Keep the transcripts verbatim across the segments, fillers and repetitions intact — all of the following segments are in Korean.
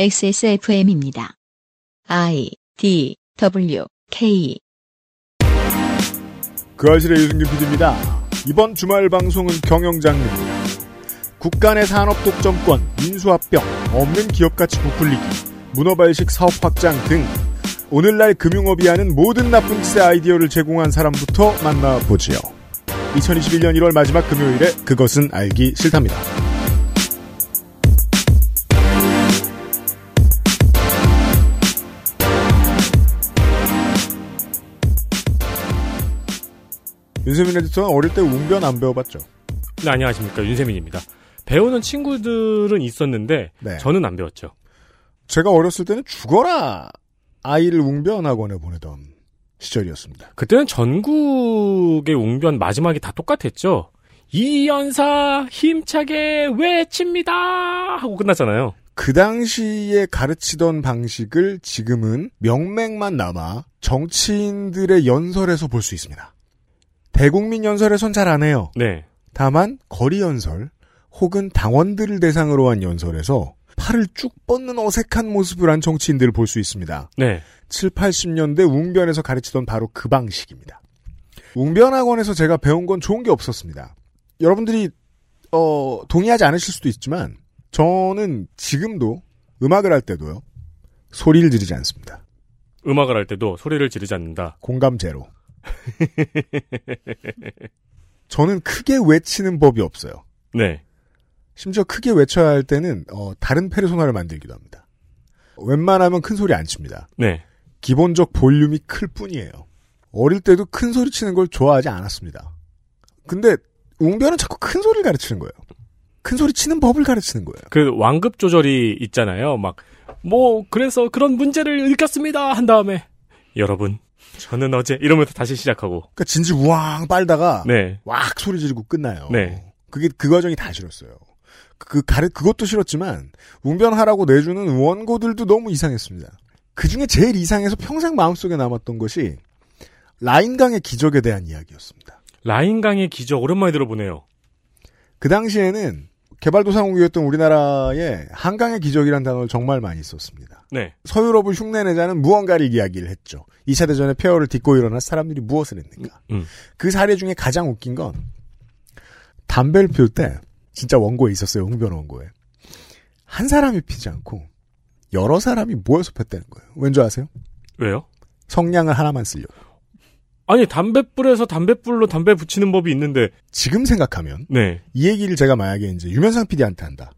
엑스에스에프엠입니다. I, D, W, K 그 아실의 유승균 피디입니다. 이번 주말 방송은 경영 장르입니다. 국가 내 산업 독점권, 인수합병, 없는 기업 가치 부풀리기, 문어발식 사업 확장 등 오늘날 금융업이 하는 모든 나쁜 짓의 아이디어를 제공한 사람부터 만나보지요. 이천이십일 년 일월 마지막 금요일에 그것은 알기 싫답니다. 윤세민 에디터는 어릴 때 웅변 안 배워봤죠? 네, 안녕하십니까. 윤세민입니다. 배우는 친구들은 있었는데 네. 저는 안 배웠죠. 제가 어렸을 때는 죽어라! 아이를 웅변학원에 보내던 시절이었습니다. 그때는 전국의 웅변 마지막이 다 똑같았죠. 이연사 힘차게 외칩니다! 하고 끝났잖아요. 그 당시에 가르치던 방식을 지금은 명맥만 남아 정치인들의 연설에서 볼 수 있습니다. 대국민 연설에선 잘 안 해요. 네. 다만 거리 연설 혹은 당원들을 대상으로 한 연설에서 팔을 쭉 뻗는 어색한 모습을 한 정치인들을 볼 수 있습니다. 네. 칠, 팔십 년대 웅변에서 가르치던 바로 그 방식입니다. 웅변학원에서 제가 배운 건 좋은 게 없었습니다. 여러분들이 어, 동의하지 않으실 수도 있지만 저는 지금도 음악을 할 때도요. 소리를 지르지 않습니다. 음악을 할 때도 소리를 지르지 않는다. 공감 제로. 저는 크게 외치는 법이 없어요. 네. 심지어 크게 외쳐야 할 때는 어, 다른 페르소나를 만들기도 합니다. 웬만하면 큰 소리 안 칩니다. 네. 기본적 볼륨이 클 뿐이에요. 어릴 때도 큰 소리 치는 걸 좋아하지 않았습니다. 근데 웅변은 자꾸 큰 소리를 가르치는 거예요. 큰 소리 치는 법을 가르치는 거예요. 그 완급 조절이 있잖아요. 막 뭐 그래서 그런 문제를 느꼈습니다 한 다음에 여러분. 저는 어제 이러면서 다시 시작하고. 그러니까 진지 우왕 빨다가 네. 왁 소리 지르고 끝나요. 네. 그게 그 과정이 다 싫었어요. 그 가르 그것도 싫었지만 웅변하라고 내주는 원고들도 너무 이상했습니다. 그 중에 제일 이상해서 평생 마음속에 남았던 것이 라인강의 기적에 대한 이야기였습니다. 라인강의 기적 오랜만에 들어보네요. 그 당시에는 개발도상국이었던 우리나라에 한강의 기적이라는 단어를 정말 많이 썼습니다. 네. 서유럽을 흉내내자는 무언가를 이야기를 했죠. 이 차 대전의 폐허를 딛고 일어나 사람들이 무엇을 했는가. 음. 그 사례 중에 가장 웃긴 건 담배를 피울 때 진짜 원고에 있었어요. 웅변 원고에. 한 사람이 피지 않고 여러 사람이 모여서 폈다는 거예요. 왠지 아세요? 왜요? 성냥을 하나만 쓰려고. 아니 담뱃불에서 담뱃불로 담배 붙이는 법이 있는데 지금 생각하면 네. 이 얘기를 제가 만약에 이제 유면상 피디한테 한다.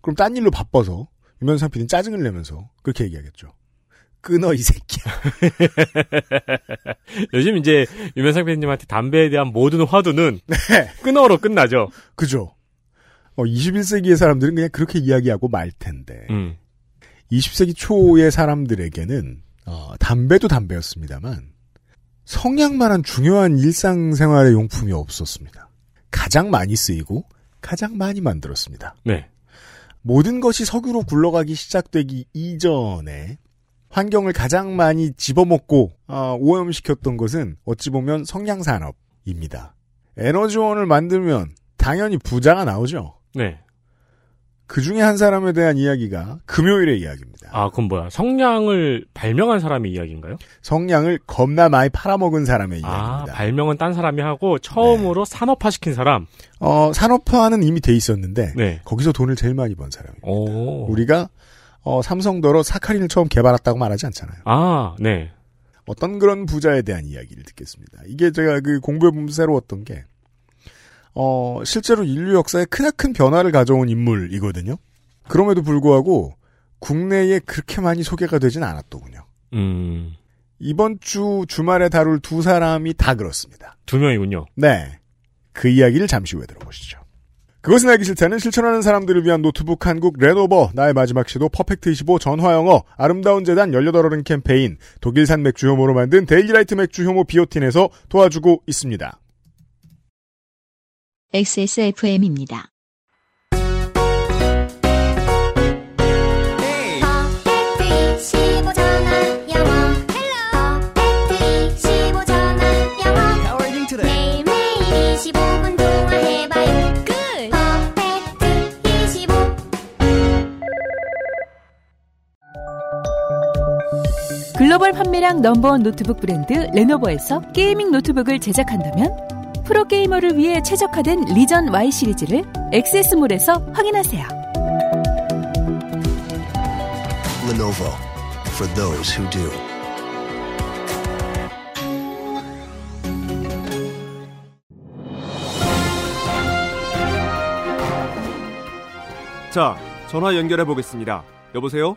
그럼 딴 일로 바빠서 유면상 피디는 짜증을 내면서 그렇게 얘기하겠죠. 끊어 이 새끼야. 요즘 이제 유면상 피디님한테 담배에 대한 모든 화두는 네. 끊어로 끝나죠. 그죠. 어, 이십일 세기의 사람들은 그냥 그렇게 이야기하고 말 텐데 음. 이십 세기 초의 사람들에게는 어, 담배도 담배였습니다만 성향만한 중요한 일상생활의 용품이 없었습니다. 가장 많이 쓰이고 가장 많이 만들었습니다. 네. 모든 것이 석유로 굴러가기 시작되기 이전에 환경을 가장 많이 집어먹고 어, 오염시켰던 것은 어찌 보면 성향산업입니다. 에너지원을 만들면 당연히 부자가 나오죠. 네. 그 중에 한 사람에 대한 이야기가 금요일의 이야기입니다. 아, 그건 뭐야? 성냥을 발명한 사람의 이야기인가요? 성냥을 겁나 많이 팔아먹은 사람의 이야기입니다. 아, 발명은 딴 사람이 하고 처음으로 네. 산업화시킨 사람? 어, 산업화는 이미 돼 있었는데 네. 거기서 돈을 제일 많이 번 사람입니다. 오. 우리가 어, 삼성더러 사카린을 처음 개발했다고 말하지 않잖아요. 아, 네. 어떤 그런 부자에 대한 이야기를 듣겠습니다. 이게 제가 그 공부해보면 새로웠던 게 어, 실제로 인류 역사에 크나큰 변화를 가져온 인물이거든요. 그럼에도 불구하고 국내에 그렇게 많이 소개가 되진 않았더군요. 음. 이번 주 주말에 다룰 두 사람이 다 그렇습니다. 두 명이군요. 네. 그 이야기를 잠시 후에 들어보시죠. 그것은 알기 싫다는 실천하는 사람들을 위한 노트북 한국 레노버, 나의 마지막 시도 퍼펙트 이십오 전화영어, 아름다운 재단 열여덟 어른 캠페인, 독일산 맥주 효모로 만든 데일리라이트 맥주 효모 비오틴에서 도와주고 있습니다. 엑스에스에프엠입니다. 글로벌 판매량 넘버원 노트북 브랜드 레노버에서 게이밍 노트북을 제작한다면 프로게이머를 위해 최적화된 리전 Y 시리즈를 액세스몰에서 확인하세요. Lenovo for those who do. 자, 전화 연결해 보겠습니다. 여보세요?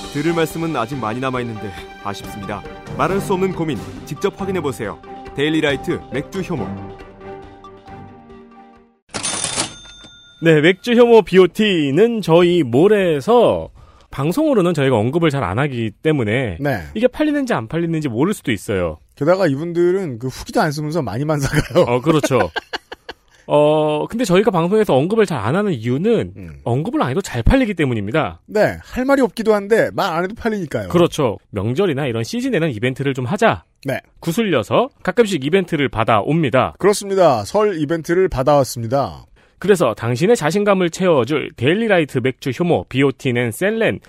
들을 말씀은 아직 많이 남아있는데 아쉽습니다. 말할 수 없는 고민 직접 확인해보세요. 데일리라이트 맥주 효모. 네, 맥주 효모 비오티는 저희 몰에서 방송으로는 저희가 언급을 잘 안 하기 때문에 네. 이게 팔리는지 안 팔리는지 모를 수도 있어요. 게다가 이분들은 그 후기도 안 쓰면서 많이만 사가요. 어, 그렇죠. 어, 근데 저희가 방송에서 언급을 잘 안 하는 이유는 음. 언급을 안 해도 잘 팔리기 때문입니다. 네, 할 말이 없기도 한데 말 안 해도 팔리니까요. 그렇죠. 명절이나 이런 시즌에는 이벤트를 좀 하자. 네. 구슬려서 가끔씩 이벤트를 받아옵니다. 그렇습니다. 설 이벤트를 받아왔습니다. 그래서 당신의 자신감을 채워줄 데일리라이트 맥주 효모, 비오틴 앤 셀렌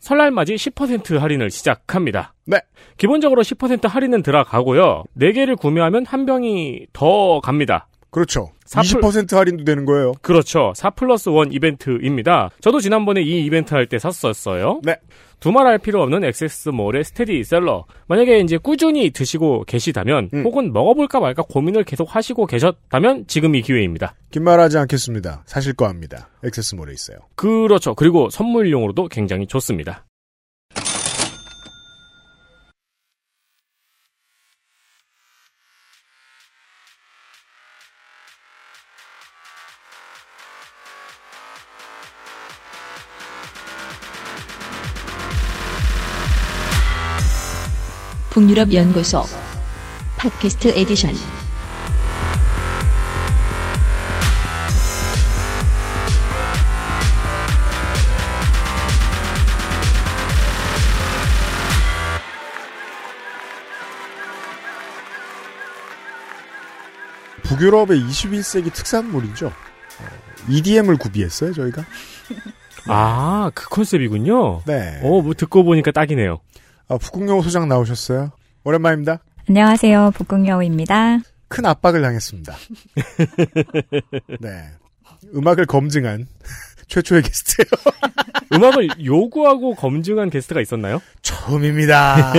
설날 맞이 십 퍼센트 할인을 시작합니다. 네. 기본적으로 십 퍼센트 할인은 들어가고요. 네 개를 구매하면 한 병이 더 갑니다. 그렇죠. 이십 퍼센트 할인도 되는 거예요. 그렇죠. 사 플러스 일 이벤트입니다. 저도 지난번에 이 이벤트 할 때 샀었어요. 네. 두말할 필요 없는 액세스몰의 스테디셀러. 만약에 이제 꾸준히 드시고 계시다면 음. 혹은 먹어볼까 말까 고민을 계속 하시고 계셨다면 지금 이 기회입니다. 긴 말하지 않겠습니다. 사실 거 합니다. 액세스몰에 있어요. 그렇죠. 그리고 선물용으로도 굉장히 좋습니다. 북유럽연구소 팟캐스트 에디션. 북유럽의 이십일 세기 특산물이죠. 어, 이디엠을 구비했어요, 저희가. 아, 그 컨셉이군요. 네. 어, 뭐 듣고 보니까 딱이네요. 아, 북극여우 소장 나오셨어요. 오랜만입니다. 안녕하세요. 북극여우입니다. 큰 압박을 당했습니다. 네, 음악을 검증한 최초의 게스트예요. 음악을 요구하고 검증한 게스트가 있었나요? 처음입니다.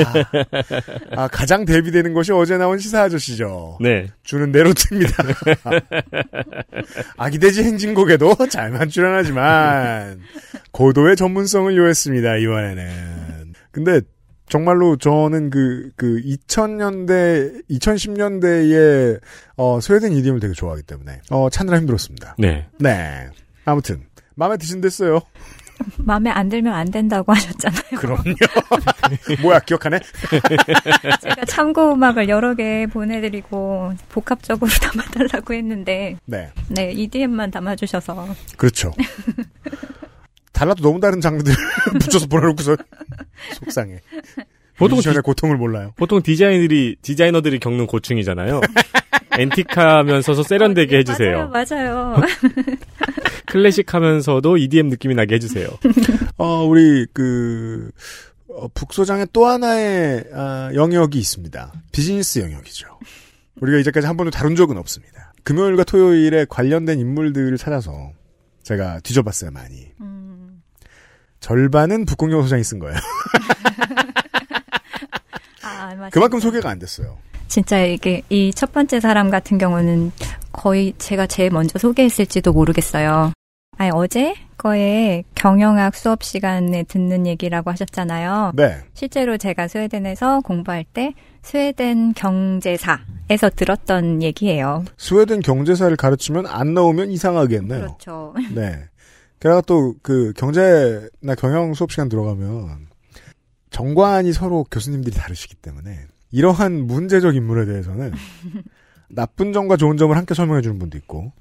아, 가장 대비되는 것이 어제 나온 시사 아저씨죠. 네. 주는 대로 틉니다. 아기돼지 행진곡에도 잘만 출연하지만 고도의 전문성을 요했습니다. 이번에는. 근데 정말로 저는 그, 그, 이천 년대, 이천십 년대에, 어, 소외된 이디엄을 되게 좋아하기 때문에, 어, 찾느라 힘들었습니다. 네. 네. 아무튼, 마음에 드신댔어요. 마음에 안 들면 안 된다고 하셨잖아요. 그럼요. 뭐야, 기억하네? 제가 참고 음악을 여러 개 보내드리고, 복합적으로 담아달라고 했는데, 네. 네, 이디엠만 담아주셔서. 그렇죠. 달라도 너무 다른 장르들 붙여서 보내놓고서 속상해. 보통 뮤지션의 디, 고통을 몰라요. 보통 디자이너들이 디자이너들이 겪는 고충이잖아요. 앤틱하면서도 세련되게 해주세요. 맞아요, 맞아요. 클래식하면서도 이디엠 느낌이 나게 해주세요. 어, 우리 그 어, 북소장의 또 하나의 어, 영역이 있습니다. 비즈니스 영역이죠. 우리가 이제까지 한 번도 다룬 적은 없습니다. 금요일과 토요일에 관련된 인물들을 찾아서 제가 뒤져봤어요, 많이. 음. 절반은 북극여우 소장이 쓴 거예요. 아, 그만큼 소개가 안 됐어요. 진짜 이게 이 첫 번째 사람 같은 경우는 거의 제가 제일 먼저 소개했을지도 모르겠어요. 아니, 어제 거에 경영학 수업 시간에 듣는 얘기라고 하셨잖아요. 네. 실제로 제가 스웨덴에서 공부할 때 스웨덴 경제사에서 들었던 얘기예요. 스웨덴 경제사를 가르치면 안 나오면 이상하겠네요. 그렇죠. 네. 게다가 또 그 경제나 경영 수업 시간 들어가면 정관이 서로 교수님들이 다르시기 때문에 이러한 문제적 인물에 대해서는 나쁜 점과 좋은 점을 함께 설명해주는 분도 있고,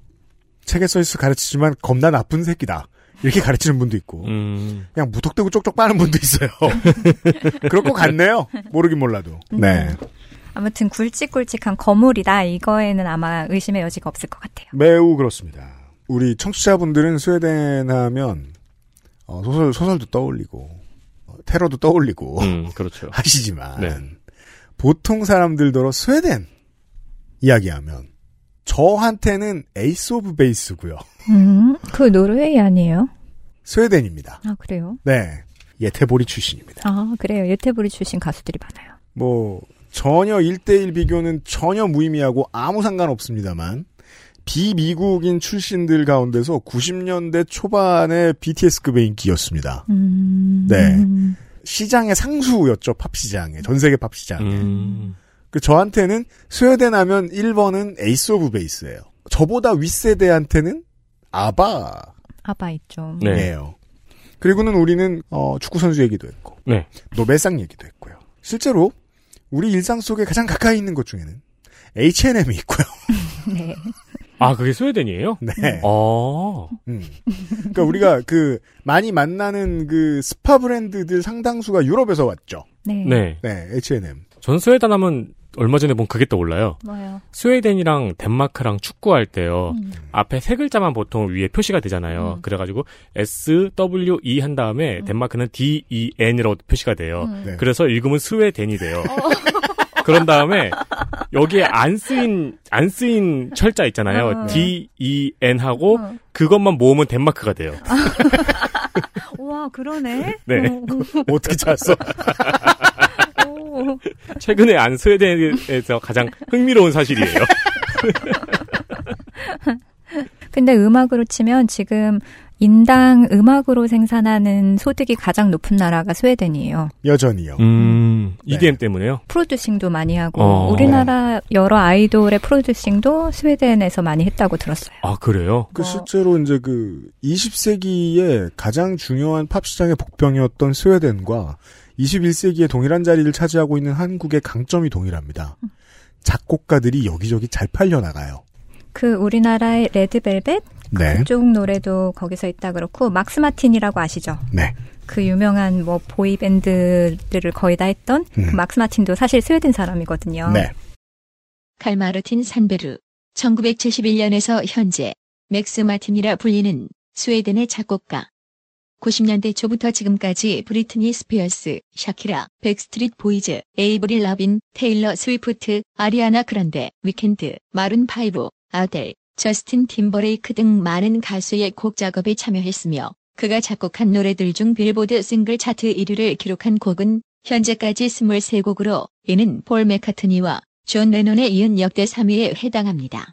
책에 써있어 가르치지만 겁나 나쁜 새끼다 이렇게 가르치는 분도 있고, 음. 그냥 무턱대고 쪽쪽 빠는 분도 있어요. 그럴 것 같네요. 모르긴 몰라도. 네. 아무튼 굵직굵직한 거물이다, 이거에는 아마 의심의 여지가 없을 것 같아요. 매우 그렇습니다. 우리 청취자분들은 스웨덴 하면 어, 소설, 소설도 떠올리고 어, 테러도 떠올리고 음, 그렇죠. 하시지만 네. 보통 사람들더러 스웨덴 이야기하면 저한테는 에이스 오브 베이스고요. 음, 그 노르웨이 아니에요? 스웨덴입니다. 아, 그래요? 네. 예테보리 출신입니다. 아, 그래요. 예테보리 출신 가수들이 많아요. 뭐 전혀 일 대일 비교는 전혀 무의미하고 아무 상관없습니다만 비미국인 출신들 가운데서 구십 년대 초반의 비티에스급의 인기였습니다. 음... 네. 시장의 상수였죠. 팝시장에. 전세계 팝시장에. 음... 그 저한테는 스웨덴 하면 일 번은 에이스 오브 베이스예요. 저보다 윗세대한테는 아바. 아바 있죠. 네. 그리고는 우리는 어, 축구선수 얘기도 했고 네. 노벨상 얘기도 했고요. 실제로 우리 일상 속에 가장 가까이 있는 것 중에는 에이치 앤 엠이 있고요. 네. 아, 그게 스웨덴이에요? 네. 어. 음. 그러니까 우리가 그 많이 만나는 그 스파 브랜드들 상당수가 유럽에서 왔죠. 네. 네. 네, 에이치 앤 엠. 전 스웨덴 하면 얼마 전에 본 그게 떠올라요. 뭐요? 스웨덴이랑 덴마크랑 축구할 때요. 음. 앞에 세 글자만 보통 위에 표시가 되잖아요. 음. 그래가지고 에스 더블유 이 한 다음에 음. 덴마크는 디 이 엔이라고 표시가 돼요. 음. 네. 그래서 읽으면 스웨덴이 돼요. 그런 다음에 여기에 안 쓰인 안 쓰인 철자 있잖아요. 어. 디 이 엔 하고 어. 그것만 모으면 덴마크가 돼요. 와, 그러네. 네. 어떻게 찾았어? 최근에 안 스웨덴에서 가장 흥미로운 사실이에요. 근데 음악으로 치면 지금 인당 음악으로 생산하는 소득이 가장 높은 나라가 스웨덴이에요. 여전히요. 음, 이디엠 네. 때문에요? 프로듀싱도 많이 하고 어. 우리나라 여러 아이돌의 프로듀싱도 스웨덴에서 많이 했다고 들었어요. 아, 그래요? 그 실제로 이제 그 이십 세기에 가장 중요한 팝 시장의 복병이었던 스웨덴과 이십일 세기에 동일한 자리를 차지하고 있는 한국의 강점이 동일합니다. 작곡가들이 여기저기 잘 팔려나가요. 그 우리나라의 레드벨벳? 네. 그쪽 노래도 거기서 있다 그렇고, 막스 마틴이라고 아시죠? 네. 그 유명한 뭐 보이밴드들을 거의 다 했던 음. 그 막스 마틴도 사실 스웨덴 사람이거든요. 네. 칼 마르틴 산베르, 천구백칠십일 년에서 현재 맥스 마틴이라 불리는 스웨덴의 작곡가. 구십 년대 초부터 지금까지 브리트니 스피어스, 샤키라, 백스트리트 보이즈, 에이브릴 라빈, 테일러 스위프트, 아리아나 그란데, 위켄드, 마룬 파이브, 아델, 저스틴 팀버레이크 등 많은 가수의 곡 작업에 참여했으며 그가 작곡한 노래들 중 빌보드 싱글 차트 일 위를 기록한 곡은 현재까지 이십삼 곡으로 이는 폴 맥카트니와 존 레논에 이은 역대 삼 위에 해당합니다.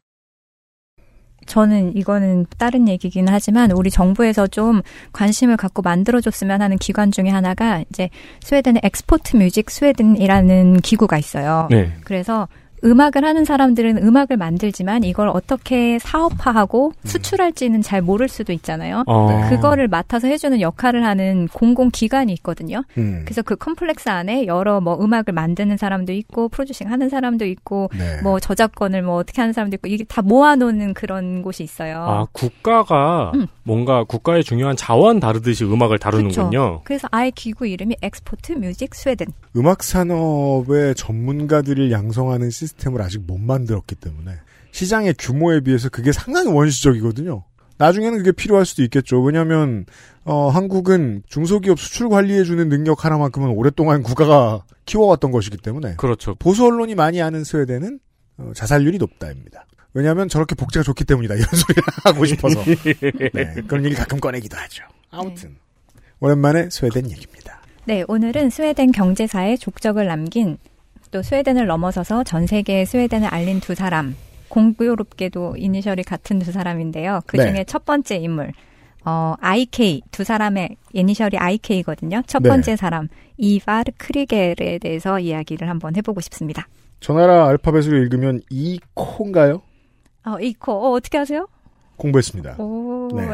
저는 이거는 다른 얘기긴 하지만 우리 정부에서 좀 관심을 갖고 만들어줬으면 하는 기관 중에 하나가 이제 스웨덴의 엑스포트 뮤직 스웨덴이라는 기구가 있어요. 네. 그래서 음악을 하는 사람들은 음악을 만들지만 이걸 어떻게 사업화하고 수출할지는 잘 모를 수도 있잖아요. 어. 그거를 맡아서 해주는 역할을 하는 공공기관이 있거든요. 음. 그래서 그 컴플렉스 안에 여러 뭐 음악을 만드는 사람도 있고 프로듀싱 하는 사람도 있고 네. 뭐 저작권을 뭐 어떻게 하는 사람도 있고 이게 다 모아놓는 그런 곳이 있어요. 아, 국가가 음. 뭔가 국가의 중요한 자원 다루듯이 음악을 다루는군요. 그렇죠. 그래서 아예 기구 이름이 엑스포트 뮤직 스웨덴. 음악 산업의 전문가들을 양성하는 시스템 시스템을 아직 못 만들었기 때문에 시장의 규모에 비해서 그게 상당히 원시적이거든요. 나중에는 그게 필요할 수도 있겠죠. 왜냐하면 어, 한국은 중소기업 수출 관리해주는 능력 하나만큼은 오랫동안 국가가 키워왔던 것이기 때문에 그렇죠. 보수 언론이 많이 아는 스웨덴은 어, 자살률이 높다입니다. 왜냐하면 저렇게 복지가 좋기 때문이다. 이런 소리를 하고 싶어서 네, 그런 얘기 가끔 꺼내기도 하죠. 아무튼 오랜만에 스웨덴 얘기입니다. 네, 오늘은 스웨덴 경제사에 족적을 남긴 또 스웨덴을 넘어서서 전 세계에 스웨덴을 알린 두 사람, 공교롭게도 이니셜이 같은 두 사람인데요. 그중에 네. 첫 번째 인물, 어, 아이케이, 두 사람의 이니셜이 아이케이거든요. 첫 네. 번째 사람, 이바르 크리겔에 대해서 이야기를 한번 해보고 싶습니다. 저 나라 알파벳으로 읽으면 이코인가요? 어, 이코. 어, 어떻게 하세요? 공부했습니다. 오. 네.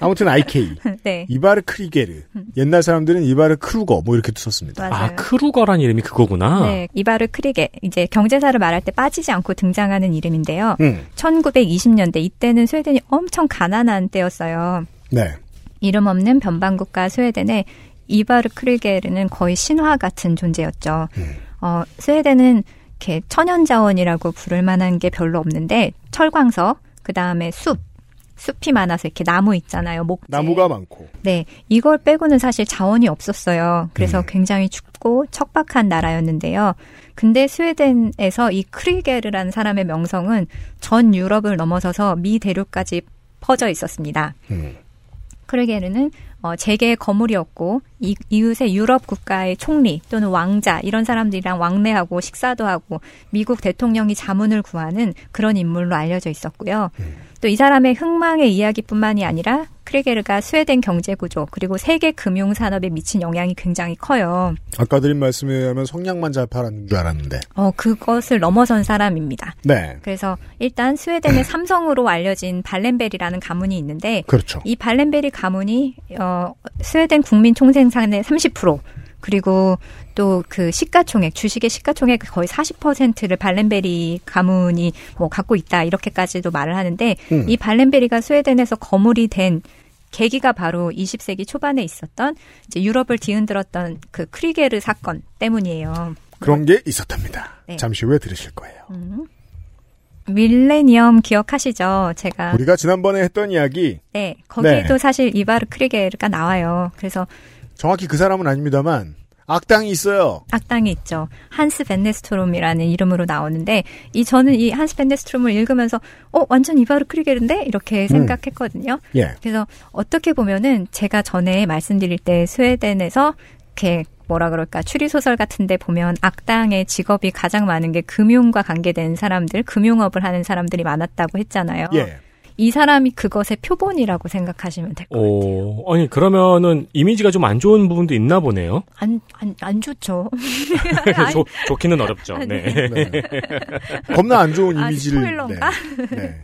아무튼 아이케이. 네. 이바르 크리게르. 옛날 사람들은 이바르 크루거 뭐 이렇게도 썼습니다. 맞아요. 아, 크루거란 이름이 그거구나. 네, 이바르 크리게. 이제 경제사를 말할 때 빠지지 않고 등장하는 이름인데요. 음. 천구백이십 년대 이때는 스웨덴이 엄청 가난한 때였어요. 네. 이름 없는 변방국가 스웨덴의 이바르 크리게르는 거의 신화 같은 존재였죠. 음. 어, 스웨덴은 이렇게 천연자원이라고 부를 만한 게 별로 없는데 철광석, 그 다음에 숲, 숲이 많아서 이렇게 나무 있잖아요. 목재. 나무가 많고. 네. 이걸 빼고는 사실 자원이 없었어요. 그래서 음. 굉장히 춥고 척박한 나라였는데요. 근데 스웨덴에서 이 크리게르라는 사람의 명성은 전 유럽을 넘어서서 미 대륙까지 퍼져 있었습니다. 음. 크리게르는 어, 재계의 거물이었고 이, 이웃의 유럽 국가의 총리 또는 왕자 이런 사람들이랑 왕래하고 식사도 하고 미국 대통령이 자문을 구하는 그런 인물로 알려져 있었고요. 음. 또 이 사람의 흥망의 이야기뿐만이 아니라 크리게르가 스웨덴 경제구조 그리고 세계 금융산업에 미친 영향이 굉장히 커요. 아까 드린 말씀에 의하면 성냥만 잘 팔았는 줄 알았는데. 어, 그것을 넘어선 사람입니다. 네. 그래서 일단 스웨덴의 삼성으로 알려진 발렌베리라는 가문이 있는데. 그렇죠. 이 발렌베리 가문이 어, 스웨덴 국민 총생산의 삼십 퍼센트 그리고 또 그 시가총액, 주식의 시가총액 거의 사십 퍼센트를 발렌베리 가문이 뭐 갖고 있다 이렇게까지도 말을 하는데 음. 이 발렌베리가 스웨덴에서 거물이 된 계기가 바로 이십 세기 초반에 있었던 이제 유럽을 뒤흔들었던 그 크리게르 사건 때문이에요. 그런 게 있었답니다. 네. 잠시 후에 들으실 거예요. 음. 밀레니엄 기억하시죠? 제가 우리가 지난번에 했던 이야기. 네, 거기에도 네. 사실 이바르 크리게르가 나와요. 그래서 정확히 그 사람은 아닙니다만 악당이 있어요. 악당이 있죠. 한스 벤네스트롬이라는 이름으로 나오는데 이 저는 이 한스 벤네스트롬을 읽으면서 어 완전 이바르 크리게르인데 이렇게 생각했거든요. 음. 예. 그래서 어떻게 보면은 제가 전에 말씀드릴 때 스웨덴에서 이렇게 뭐라 그럴까 추리소설 같은 데 보면 악당의 직업이 가장 많은 게 금융과 관계된 사람들, 금융업을 하는 사람들이 많았다고 했잖아요. 예. 이 사람이 그것의 표본이라고 생각하시면 될 것 같아요. 아니 그러면은 이미지가 좀 안 좋은 부분도 있나 보네요. 안, 안, 안 좋죠. 조, 좋기는 어렵죠. 네. 네. 겁나 안 좋은 이미지를. 아, 스포일러인가? 네. 네.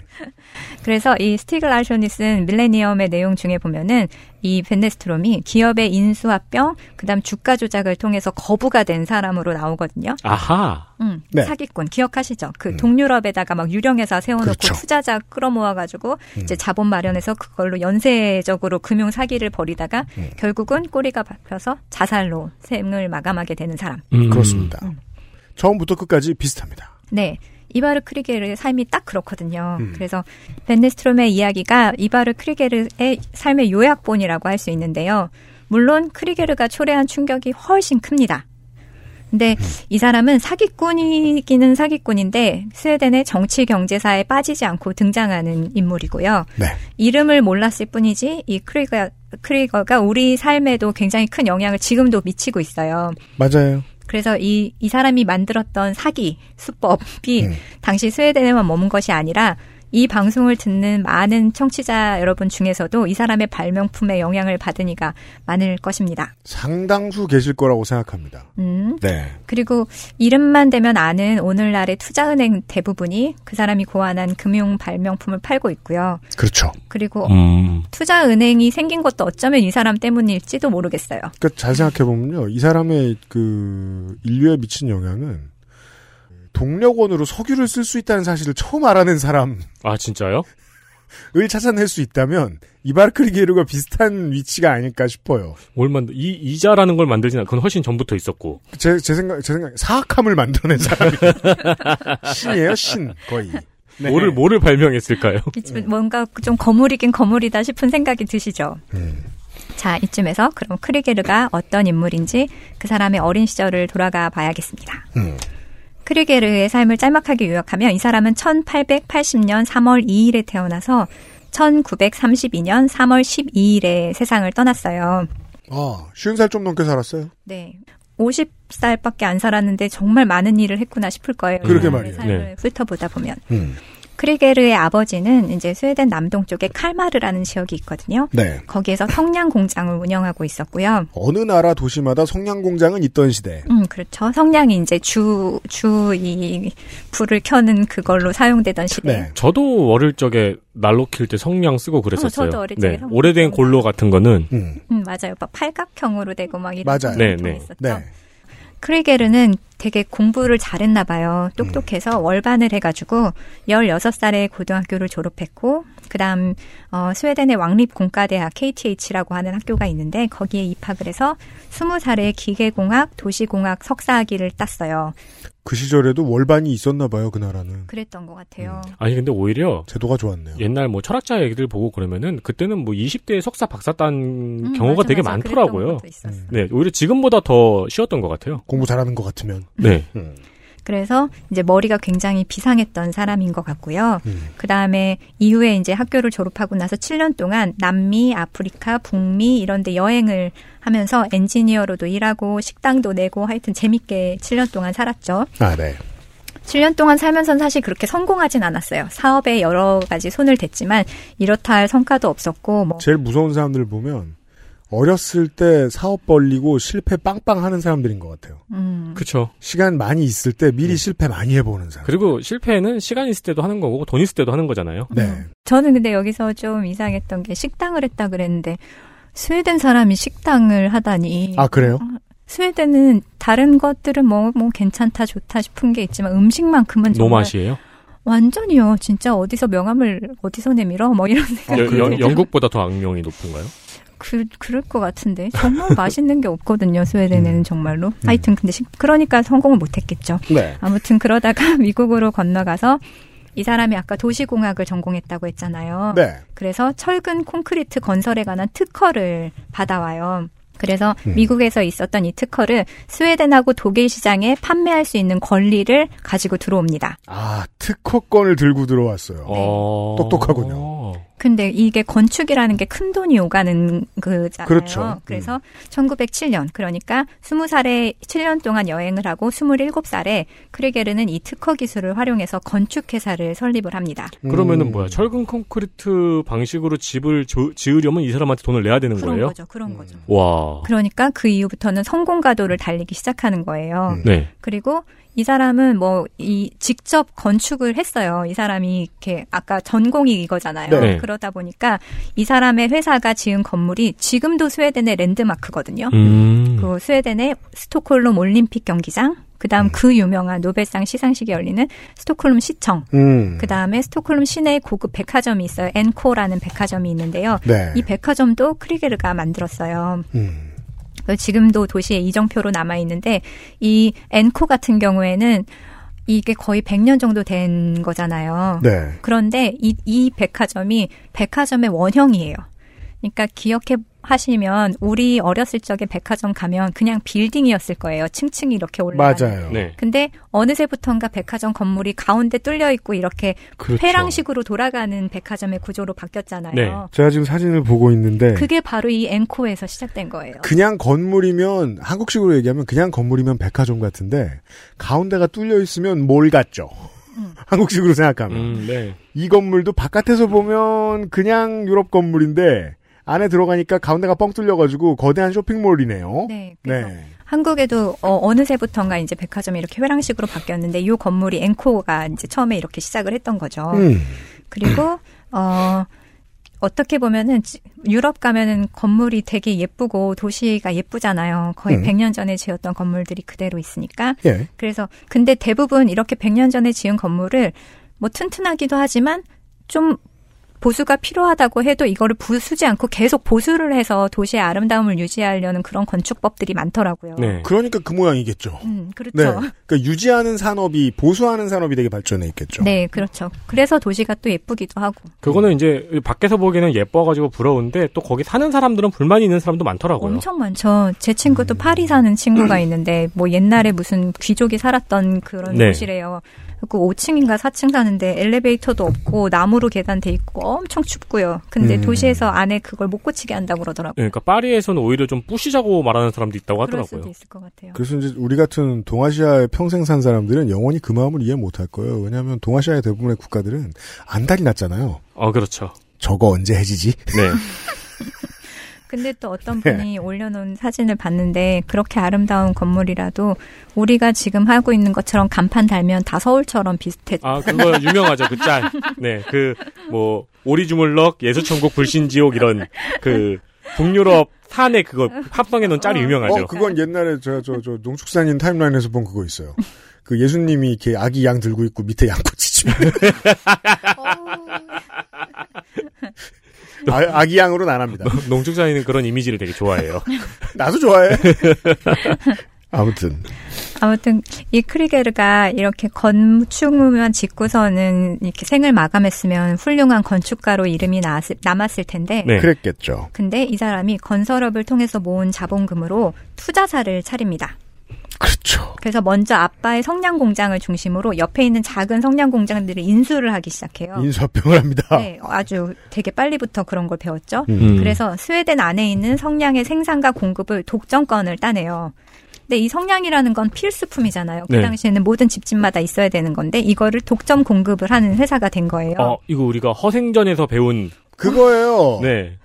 그래서 이 스티글라션이 쓴 밀레니엄의 내용 중에 보면은 이 벤네스트롬이 기업의 인수합병, 그다음 주가 조작을 통해서 거부가 된 사람으로 나오거든요. 아하. 음, 네. 사기꾼 기억하시죠? 그 음. 동유럽에다가 막 유령회사 세워놓고 그렇죠. 투자자 끌어모아가지고 음. 이제 자본 마련해서 그걸로 연쇄적으로 금융 사기를 벌이다가 음. 결국은 꼬리가 박혀서 자살로 생을 마감하게 되는 사람. 음. 그렇습니다. 음. 처음부터 끝까지 비슷합니다. 네. 이바르 크리게르의 삶이 딱 그렇거든요. 음. 그래서 벤네스트롬의 이야기가 이바르 크리게르의 삶의 요약본이라고 할 수 있는데요. 물론 크리게르가 초래한 충격이 훨씬 큽니다. 근데 음. 이 사람은 사기꾼이기는 사기꾼인데 스웨덴의 정치 경제사에 빠지지 않고 등장하는 인물이고요. 네. 이름을 몰랐을 뿐이지 이 크리거, 크리거가 우리 삶에도 굉장히 큰 영향을 지금도 미치고 있어요. 맞아요. 그래서 이, 이 사람이 만들었던 사기 수법이 음. 당시 스웨덴에만 머문 것이 아니라 이 방송을 듣는 많은 청취자 여러분 중에서도 이 사람의 발명품에 영향을 받으니까 많을 것입니다. 상당수 계실 거라고 생각합니다. 음. 네. 그리고 이름만 대면 아는 오늘날의 투자은행 대부분이 그 사람이 고안한 금융 발명품을 팔고 있고요. 그렇죠. 그리고 음. 투자은행이 생긴 것도 어쩌면 이 사람 때문일지도 모르겠어요. 그러니까 잘 생각해보면요. 이 사람의 그 인류에 미친 영향은 동력원으로 석유를 쓸 수 있다는 사실을 처음 알아낸 사람. 아, 진짜요? 을 찾아낼 수 있다면 이바르 크리게르가 비슷한 위치가 아닐까 싶어요. 뭘 만들, 이, 이자라는 걸 만들지는, 그건 훨씬 전부터 있었고. 제, 제 생각, 제 생각, 사악함을 만들어낸 사람이. 신이에요, 신. 거의. 네. 뭐를, 뭐를 발명했을까요? 뭔가 좀 거물이긴 거물이다 싶은 생각이 드시죠? 음. 자, 이쯤에서 그럼 크리게르가 어떤 인물인지 그 사람의 어린 시절을 돌아가 봐야겠습니다. 음. 크리게르의 삶을 짤막하게 요약하면 이 사람은 천팔백팔십 년 삼월 이일에 태어나서 천구백삼십이 년 삼월 십이일에 세상을 떠났어요. 아, 쉰 살 좀 넘게 살았어요? 네. 오십 살밖에 안 살았는데 정말 많은 일을 했구나 싶을 거예요. 그러게 말이에요. 삶을 훑어보다 보면. 음. 크리게르의 아버지는 이제 스웨덴 남동쪽에 칼마르라는 지역이 있거든요. 네. 거기에서 성냥 공장을 운영하고 있었고요. 어느 나라 도시마다 성냥 공장은 있던 시대. 음, 그렇죠. 성냥이 이제 주, 주 이 불을 켜는 그걸로 사용되던 시대. 네. 저도 어릴 적에 난로 킬 때 성냥 쓰고 그랬었어요. 어, 저도 어릴 적에. 네. 오래된 골로 같은 거는. 음, 음 맞아요. 막 팔각형으로 되고 막 이런 거 있었죠. 네. 크리게르는 되게 공부를 잘했나 봐요. 똑똑해서 음. 월반을 해가지고 열여섯 살에 고등학교를 졸업했고 그 다음 어, 스웨덴의 왕립공과대학 케이티에이치라고 하는 학교가 있는데 거기에 입학을 해서 스무 살에 기계공학, 도시공학 석사학위를 땄어요. 그 시절에도 월반이 있었나 봐요. 그 나라는. 그랬던 것 같아요. 음. 아니 근데 오히려 제도가 좋았네요. 옛날 뭐 철학자 얘기들 보고 그러면은 그때는 뭐 이십 대에 석사 박사 딴 음, 경우가 맞아, 되게 맞아. 많더라고요. 음. 네, 오히려 지금보다 더 쉬웠던 것 같아요. 공부 잘하는 것 같으면. 네. 음. 그래서 이제 머리가 굉장히 비상했던 사람인 것 같고요. 음. 그 다음에 이후에 이제 학교를 졸업하고 나서 칠 년 동안 남미, 아프리카, 북미 이런 데 여행을 하면서 엔지니어로도 일하고 식당도 내고 하여튼 재밌게 칠 년 동안 살았죠. 아, 네. 칠 년 동안 살면서는 사실 그렇게 성공하진 않았어요. 사업에 여러 가지 손을 댔지만 이렇다 할 성과도 없었고. 뭐. 제일 무서운 사람들 보면. 어렸을 때 사업 벌리고 실패 빵빵 하는 사람들인 것 같아요. 음. 그쵸. 시간 많이 있을 때 미리 음. 실패 많이 해보는 사람. 그리고 실패는 시간 있을 때도 하는 거고 돈 있을 때도 하는 거잖아요. 네. 음. 저는 근데 여기서 좀 이상했던 게 식당을 했다 그랬는데 스웨덴 사람이 식당을 하다니. 아, 그래요? 스웨덴은 다른 것들은 뭐, 뭐 괜찮다 좋다 싶은 게 있지만 음식만큼은 정말. 노맛이에요? 완전히요. 진짜 어디서 명함을 어디서 내밀어? 뭐 이런 생각이. 어, 영국보다 더 악명이 높은가요? 그, 그럴 것 같은데. 정말 맛있는 게 없거든요, 스웨덴에는 음. 정말로. 음. 하여튼, 근데, 시, 그러니까 성공을 못했겠죠. 네. 아무튼, 그러다가 미국으로 건너가서 이 사람이 아까 도시공학을 전공했다고 했잖아요. 네. 그래서 철근 콘크리트 건설에 관한 특허를 받아와요. 그래서 음. 미국에서 있었던 이 특허를 스웨덴하고 독일 시장에 판매할 수 있는 권리를 가지고 들어옵니다. 아, 특허권을 들고 들어왔어요. 네. 똑똑하군요. 근데 이게 건축이라는 게 큰 돈이 오가는 거잖아요. 그렇죠. 그래서 음. 천구백칠 년, 그러니까 스무 살에 칠 년 동안 여행을 하고 스물일곱 살에 크리게르는 이 특허 기술을 활용해서 건축회사를 설립을 합니다. 음. 그러면은 뭐야? 철근 콘크리트 방식으로 집을 조, 지으려면 이 사람한테 돈을 내야 되는 그런 거예요? 그런 거죠. 그런 음. 거죠. 와. 그러니까 그 이후부터는 성공가도를 달리기 시작하는 거예요. 음. 네. 그리고 이 사람은 뭐, 이, 직접 건축을 했어요. 이 사람이 이렇게, 아까 전공이 이거잖아요. 네. 그러다 보니까 이 사람의 회사가 지은 건물이 지금도 스웨덴의 랜드마크거든요. 음. 그 스웨덴의 스톡홀름 올림픽 경기장, 그 다음 음. 그 유명한 노벨상 시상식이 열리는 스톡홀름 시청, 음. 그 다음에 스톡홀름 시내에 고급 백화점이 있어요. 엔코라는 백화점이 있는데요. 네. 이 백화점도 크리게르가 만들었어요. 음. 지금도 도시의 이정표로 남아있는데 이 엔코 같은 경우에는 이게 거의 백 년 정도 된 거잖아요. 네. 그런데 이, 이 백화점이 백화점의 원형이에요. 그러니까 기억해 하시면 우리 어렸을 적에 백화점 가면 그냥 빌딩이었을 거예요. 층층이 이렇게 올라가는. 맞아요. 네. 근데 어느새부턴가 백화점 건물이 가운데 뚫려 있고 이렇게 그렇죠. 회랑식으로 돌아가는 백화점의 구조로 바뀌었잖아요. 네. 제가 지금 사진을 보고 있는데 그게 바로 이 앵코에서 시작된 거예요. 그냥 건물이면 한국식으로 얘기하면 그냥 건물이면 백화점 같은데 가운데가 뚫려 있으면 뭘 같죠. 음. 한국식으로 생각하면. 음, 네. 이 건물도 바깥에서 보면 그냥 유럽 건물인데 안에 들어가니까 가운데가 뻥 뚫려가지고 거대한 쇼핑몰이네요. 네. 그래서 네. 한국에도 어, 어느새부턴가 이제 백화점이 이렇게 회랑식으로 바뀌었는데 이 건물이 앵코가 이제 처음에 이렇게 시작을 했던 거죠. 음. 그리고 어, 어떻게 보면은 유럽 가면은 건물이 되게 예쁘고 도시가 예쁘잖아요. 거의 음. 백 년 전에 지었던 건물들이 그대로 있으니까. 예. 그래서 근데 대부분 이렇게 백 년 전에 지은 건물을 뭐 튼튼하기도 하지만 좀 보수가 필요하다고 해도 이거를 부수지 않고 계속 보수를 해서 도시의 아름다움을 유지하려는 그런 건축법들이 많더라고요. 네. 그러니까 그 모양이겠죠. 음, 그렇죠. 네. 그러니까 유지하는 산업이 보수하는 산업이 되게 발전해 있겠죠. 네, 그렇죠. 그래서 도시가 또 예쁘기도 하고. 그거는 이제 밖에서 보기에는 예뻐가지고 부러운데 또 거기 사는 사람들은 불만이 있는 사람도 많더라고요. 엄청 많죠. 제 친구도 파리 사는 친구가 있는데 뭐 옛날에 무슨 귀족이 살았던 그런 네. 도시래요. 그 오 층인가 사 층 사는데 엘리베이터도 없고 나무로 계단 돼 있고 엄청 춥고요. 근데 음. 도시에서 안에 그걸 못 고치게 한다고 그러더라고요. 네, 그러니까 파리에서는 오히려 좀 부시자고 말하는 사람도 있다고 하더라고요. 그럴 수도 있을 것 같아요. 그래서 이제 우리 같은 동아시아에 평생 산 사람들은 영원히 그 마음을 이해 못할 거예요. 왜냐하면 동아시아의 대부분의 국가들은 안달이 났잖아요. 어, 그렇죠. 저거 언제 해지지? 네. 근데 또 어떤 분이 네. 올려놓은 사진을 봤는데 그렇게 아름다운 건물이라도 우리가 지금 하고 있는 것처럼 간판 달면 다 서울처럼 비슷해. 아, 그거 유명하죠. 그 짤. 네, 그 뭐 오리주물럭, 예수천국, 불신지옥 이런 그 북유럽 산에 그거 합성해놓은 짤이 유명하죠. 어, 그건 옛날에 저, 저, 저 농축산인 타임라인에서 본 그거 있어요. 그 예수님이 이렇게 아기 양 들고 있고 밑에 양꼬치 좀. 아, 아기 양으로는 안 합니다. 농축산인은 그런 이미지를 되게 좋아해요. 나도 좋아해. 아무튼. 아무튼 이 크리게르가 이렇게 건축물만 짓고서는 이렇게 생을 마감했으면 훌륭한 건축가로 이름이 나았을, 남았을 텐데. 네. 그랬겠죠. 근데 이 사람이 건설업을 통해서 모은 자본금으로 투자사를 차립니다. 그렇죠. 그래서 먼저 아빠의 성냥 공장을 중심으로 옆에 있는 작은 성냥 공장들을 인수를 하기 시작해요. 인수합병을 합니다. 네, 아주 되게 빨리부터 그런 걸 배웠죠. 음. 그래서 스웨덴 안에 있는 성냥의 생산과 공급을 독점권을 따내요. 근데 이 성냥이라는 건 필수품이잖아요. 그 네. 당시에는 모든 집집마다 있어야 되는 건데 이거를 독점 공급을 하는 회사가 된 거예요. 어, 이거 우리가 허생전에서 배운 그거예요. 네.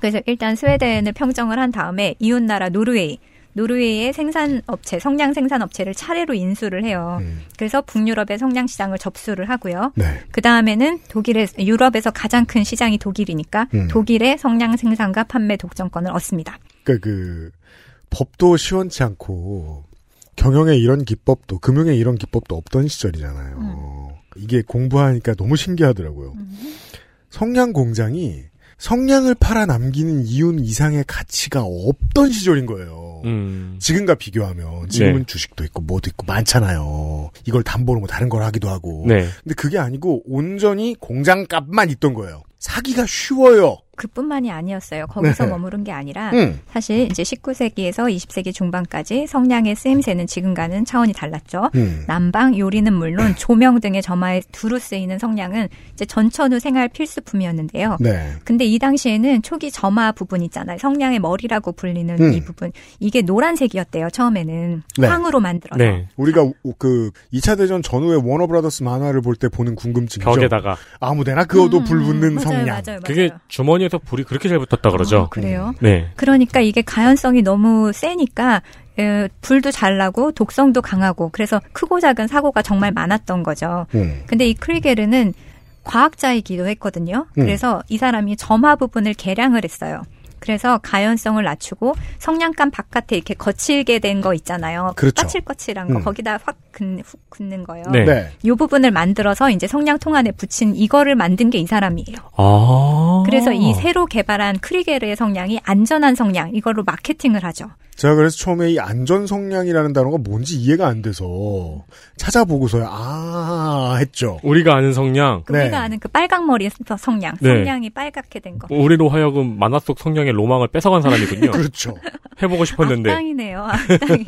그래서 일단 스웨덴을 평정을 한 다음에 이웃나라 노르웨이. 노르웨이의 생산업체, 성냥 생산업체를 차례로 인수를 해요. 음. 그래서 북유럽의 성냥 시장을 접수를 하고요. 네. 그 다음에는 독일의, 유럽에서 가장 큰 시장이 독일이니까 음. 독일의 성냥 생산과 판매 독점권을 얻습니다. 그러니까 그 법도 시원치 않고 경영에 이런 기법도, 금융에 이런 기법도 없던 시절이잖아요. 음. 이게 공부하니까 너무 신기하더라고요. 음. 성냥 공장이 성냥을 팔아 남기는 이윤 이상의 가치가 없던 시절인 거예요. 음. 지금과 비교하면 지금은 네. 주식도 있고 뭐도 있고 많잖아요. 이걸 담보로 뭐 다른 걸 하기도 하고. 네. 근데 그게 아니고 온전히 공장값만 있던 거예요. 사기가 쉬워요. 그뿐만이 아니었어요. 거기서 네. 머무른 게 아니라 음. 사실 이제 십구 세기에서 이십 세기 중반까지 성냥의 쓰임새는 지금과는 차원이 달랐죠. 음. 난방, 요리는 물론 조명 등의 점화에 두루 쓰이는 성냥은 이제 전천후 생활 필수품이었는데요. 네. 근데 이 당시에는 초기 점화 부분 있잖아요. 성냥의 머리라고 불리는 음. 이 부분. 이게 노란색이었대요. 처음에는. 네. 황으로 만들어서. 네. 우리가 그 이 차 대전 전후의 워너브라더스 만화를 볼 때 보는 궁금증이죠. 벽에다가. 아무데나 그어도 음, 불 붙는 맞아요, 성냥. 맞아요, 맞아요. 그게 주머니 에서 불이 그렇게 잘 붙었다 그러죠. 아, 그래요? 네. 그러니까 이게 가연성이 너무 세니까 에, 불도 잘 나고 독성도 강하고 그래서 크고 작은 사고가 정말 많았던 거죠. 음. 근데 이 크리게르는 과학자이기도 했거든요. 음. 그래서 이 사람이 점화 부분을 개량을 했어요. 그래서 가연성을 낮추고 성냥감 바깥에 이렇게 거칠게 된 거 있잖아요. 그렇죠. 거칠거칠한 거. 음. 거기다 확 긋, 훅 긋는 거요. 네. 네. 이 부분을 만들어서 이제 성냥통 안에 붙인 이거를 만든 게 이 사람이에요. 아. 그래서 이 새로 개발한 크리게르의 성냥이 안전한 성냥. 이걸로 마케팅을 하죠. 제가 그래서 처음에 이 안전 성냥이라는 단어가 뭔지 이해가 안 돼서 찾아보고서야 아 했죠. 우리가 아는 성냥. 네. 우리가 아는 그 빨강머리 성냥. 네. 성냥이 빨갛게 된 거. 우리로 하여금 만화 속 성냥의 로망을 뺏어간 사람이군요. 그렇죠. 해보고 싶었는데. 악당이네요. 악당이.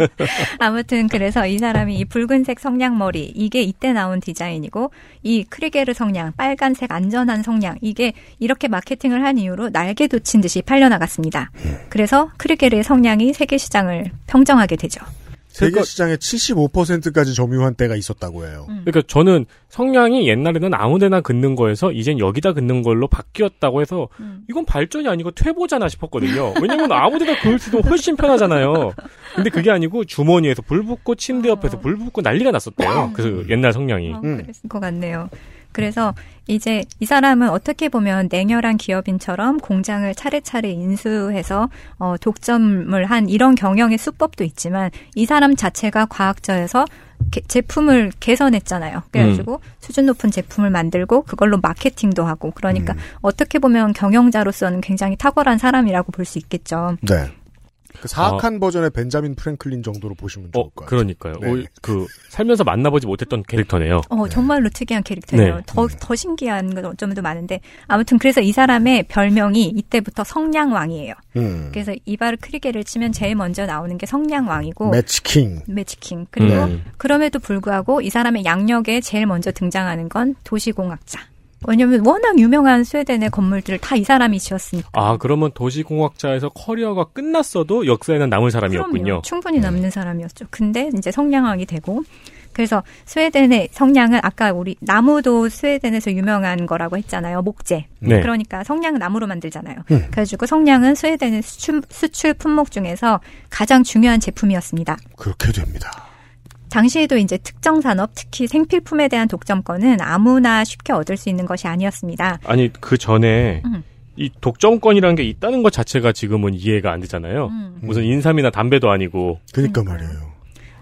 아무튼 그래서 이 사람이 이 붉은색 성냥머리 이게 이때 나온 디자인이고 이 크리게르 성냥 빨간색 안전한 성냥 이게 이렇게 마케팅을 한 이후로 날개 돋친 듯이 팔려나갔습니다. 그래서 크리게르의 성냥이 세계 시장을 평정하게 되죠. 세계 시장의 칠십오 퍼센트까지 점유한 때가 있었다고 해요. 음. 그러니까 저는 성냥이 옛날에는 아무데나 긋는 거에서 이젠 여기다 긋는 걸로 바뀌었다고 해서 음. 이건 발전이 아니고 퇴보잖아 싶었거든요. 왜냐면 아무데나 긁을 수도 훨씬 편하잖아요. 근데 그게 아니고 주머니에서 불 붙고 침대 옆에서 불 붙고 난리가 났었대요. 그래서 옛날 성냥이. 어, 그랬을 것 같네요. 그래서 이제 이 사람은 어떻게 보면 냉혈한 기업인처럼 공장을 차례차례 인수해서 어, 독점을 한 이런 경영의 수법도 있지만 이 사람 자체가 과학자여서 게, 제품을 개선했잖아요. 그래가지고 음. 수준 높은 제품을 만들고 그걸로 마케팅도 하고 그러니까 음. 어떻게 보면 경영자로서는 굉장히 탁월한 사람이라고 볼 수 있겠죠. 네. 그 사악한 아, 버전의 벤자민 프랭클린 정도로 보시면 좋을 것 같아요. 어, 그러니까요. 네. 오, 그 살면서 만나보지 못했던 캐릭터네요. 어, 정말로 특이한 캐릭터예요. 네. 더, 더 신기한 건 어쩌면 더 많은데 아무튼 그래서 이 사람의 별명이 이때부터 성냥왕이에요. 음. 그래서 이바르 크리게를 치면 제일 먼저 나오는 게 성냥왕이고 매치킹. 매치킹. 그리고 음. 그럼에도 불구하고 이 사람의 양력에 제일 먼저 등장하는 건 도시공학자. 왜냐면 워낙 유명한 스웨덴의 건물들을 다 이 사람이 지었으니까. 아, 그러면 도시공학자에서 커리어가 끝났어도 역사에는 남은 사람이었군요. 그럼요, 충분히 남는 음. 사람이었죠. 근데 이제 성냥왕이 되고 그래서 스웨덴의 성냥은 아까 우리 나무도 스웨덴에서 유명한 거라고 했잖아요. 목재. 네. 그러니까 성냥은 나무로 만들잖아요. 음. 그래가지고 성냥은 스웨덴의 수출, 수출 품목 중에서 가장 중요한 제품이었습니다. 그렇게 됩니다. 당시에도 이제 특정 산업, 특히 생필품에 대한 독점권은 아무나 쉽게 얻을 수 있는 것이 아니었습니다. 아니, 그 전에 음. 이 독점권이라는 게 있다는 것 자체가 지금은 이해가 안 되잖아요. 음. 무슨 인삼이나 담배도 아니고. 그러니까 말이에요.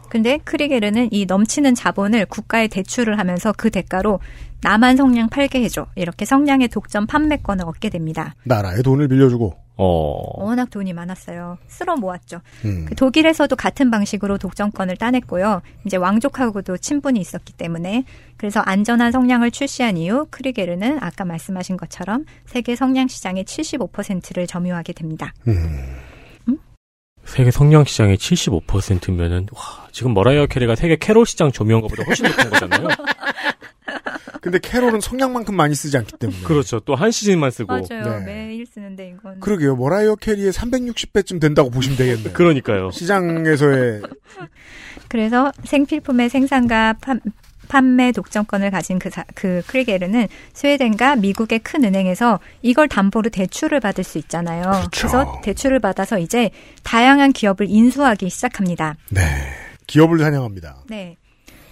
근데 크리게르는 이 넘치는 자본을 국가에 대출을 하면서 그 대가로 나만 성냥 팔게 해줘. 이렇게 성냥의 독점 판매권을 얻게 됩니다. 나라에 돈을 빌려주고. 어. 워낙 돈이 많았어요. 쓸어 모았죠. 음. 그 독일에서도 같은 방식으로 독점권을 따냈고요. 이제 왕족하고도 친분이 있었기 때문에 그래서 안전한 성냥을 출시한 이후 크리게르는 아까 말씀하신 것처럼 세계 성냥 시장의 칠십오 퍼센트를 점유하게 됩니다. 음. 음? 세계 성냥 시장의 칠십오 퍼센트면은 와, 지금 머라이어 캐리가 세계 캐롤 시장 점유한 것보다 훨씬 높은 거잖아요. 근데 캐롤은 성냥만큼 많이 쓰지 않기 때문에. 그렇죠. 또 한 시즌만 쓰고. 맞아요. 네. 매일 쓰는데 이건. 그러게요. 머라이어 캐리의 삼백육십 배쯤 된다고 보시면 되겠네요. 그러니까요. 시장에서의. 그래서 생필품의 생산과 판, 판매 독점권을 가진 그, 사, 그 크리게르는 스웨덴과 미국의 큰 은행에서 이걸 담보로 대출을 받을 수 있잖아요. 그렇죠. 그래서 대출을 받아서 이제 다양한 기업을 인수하기 시작합니다. 네. 기업을 사냥합니다. 네.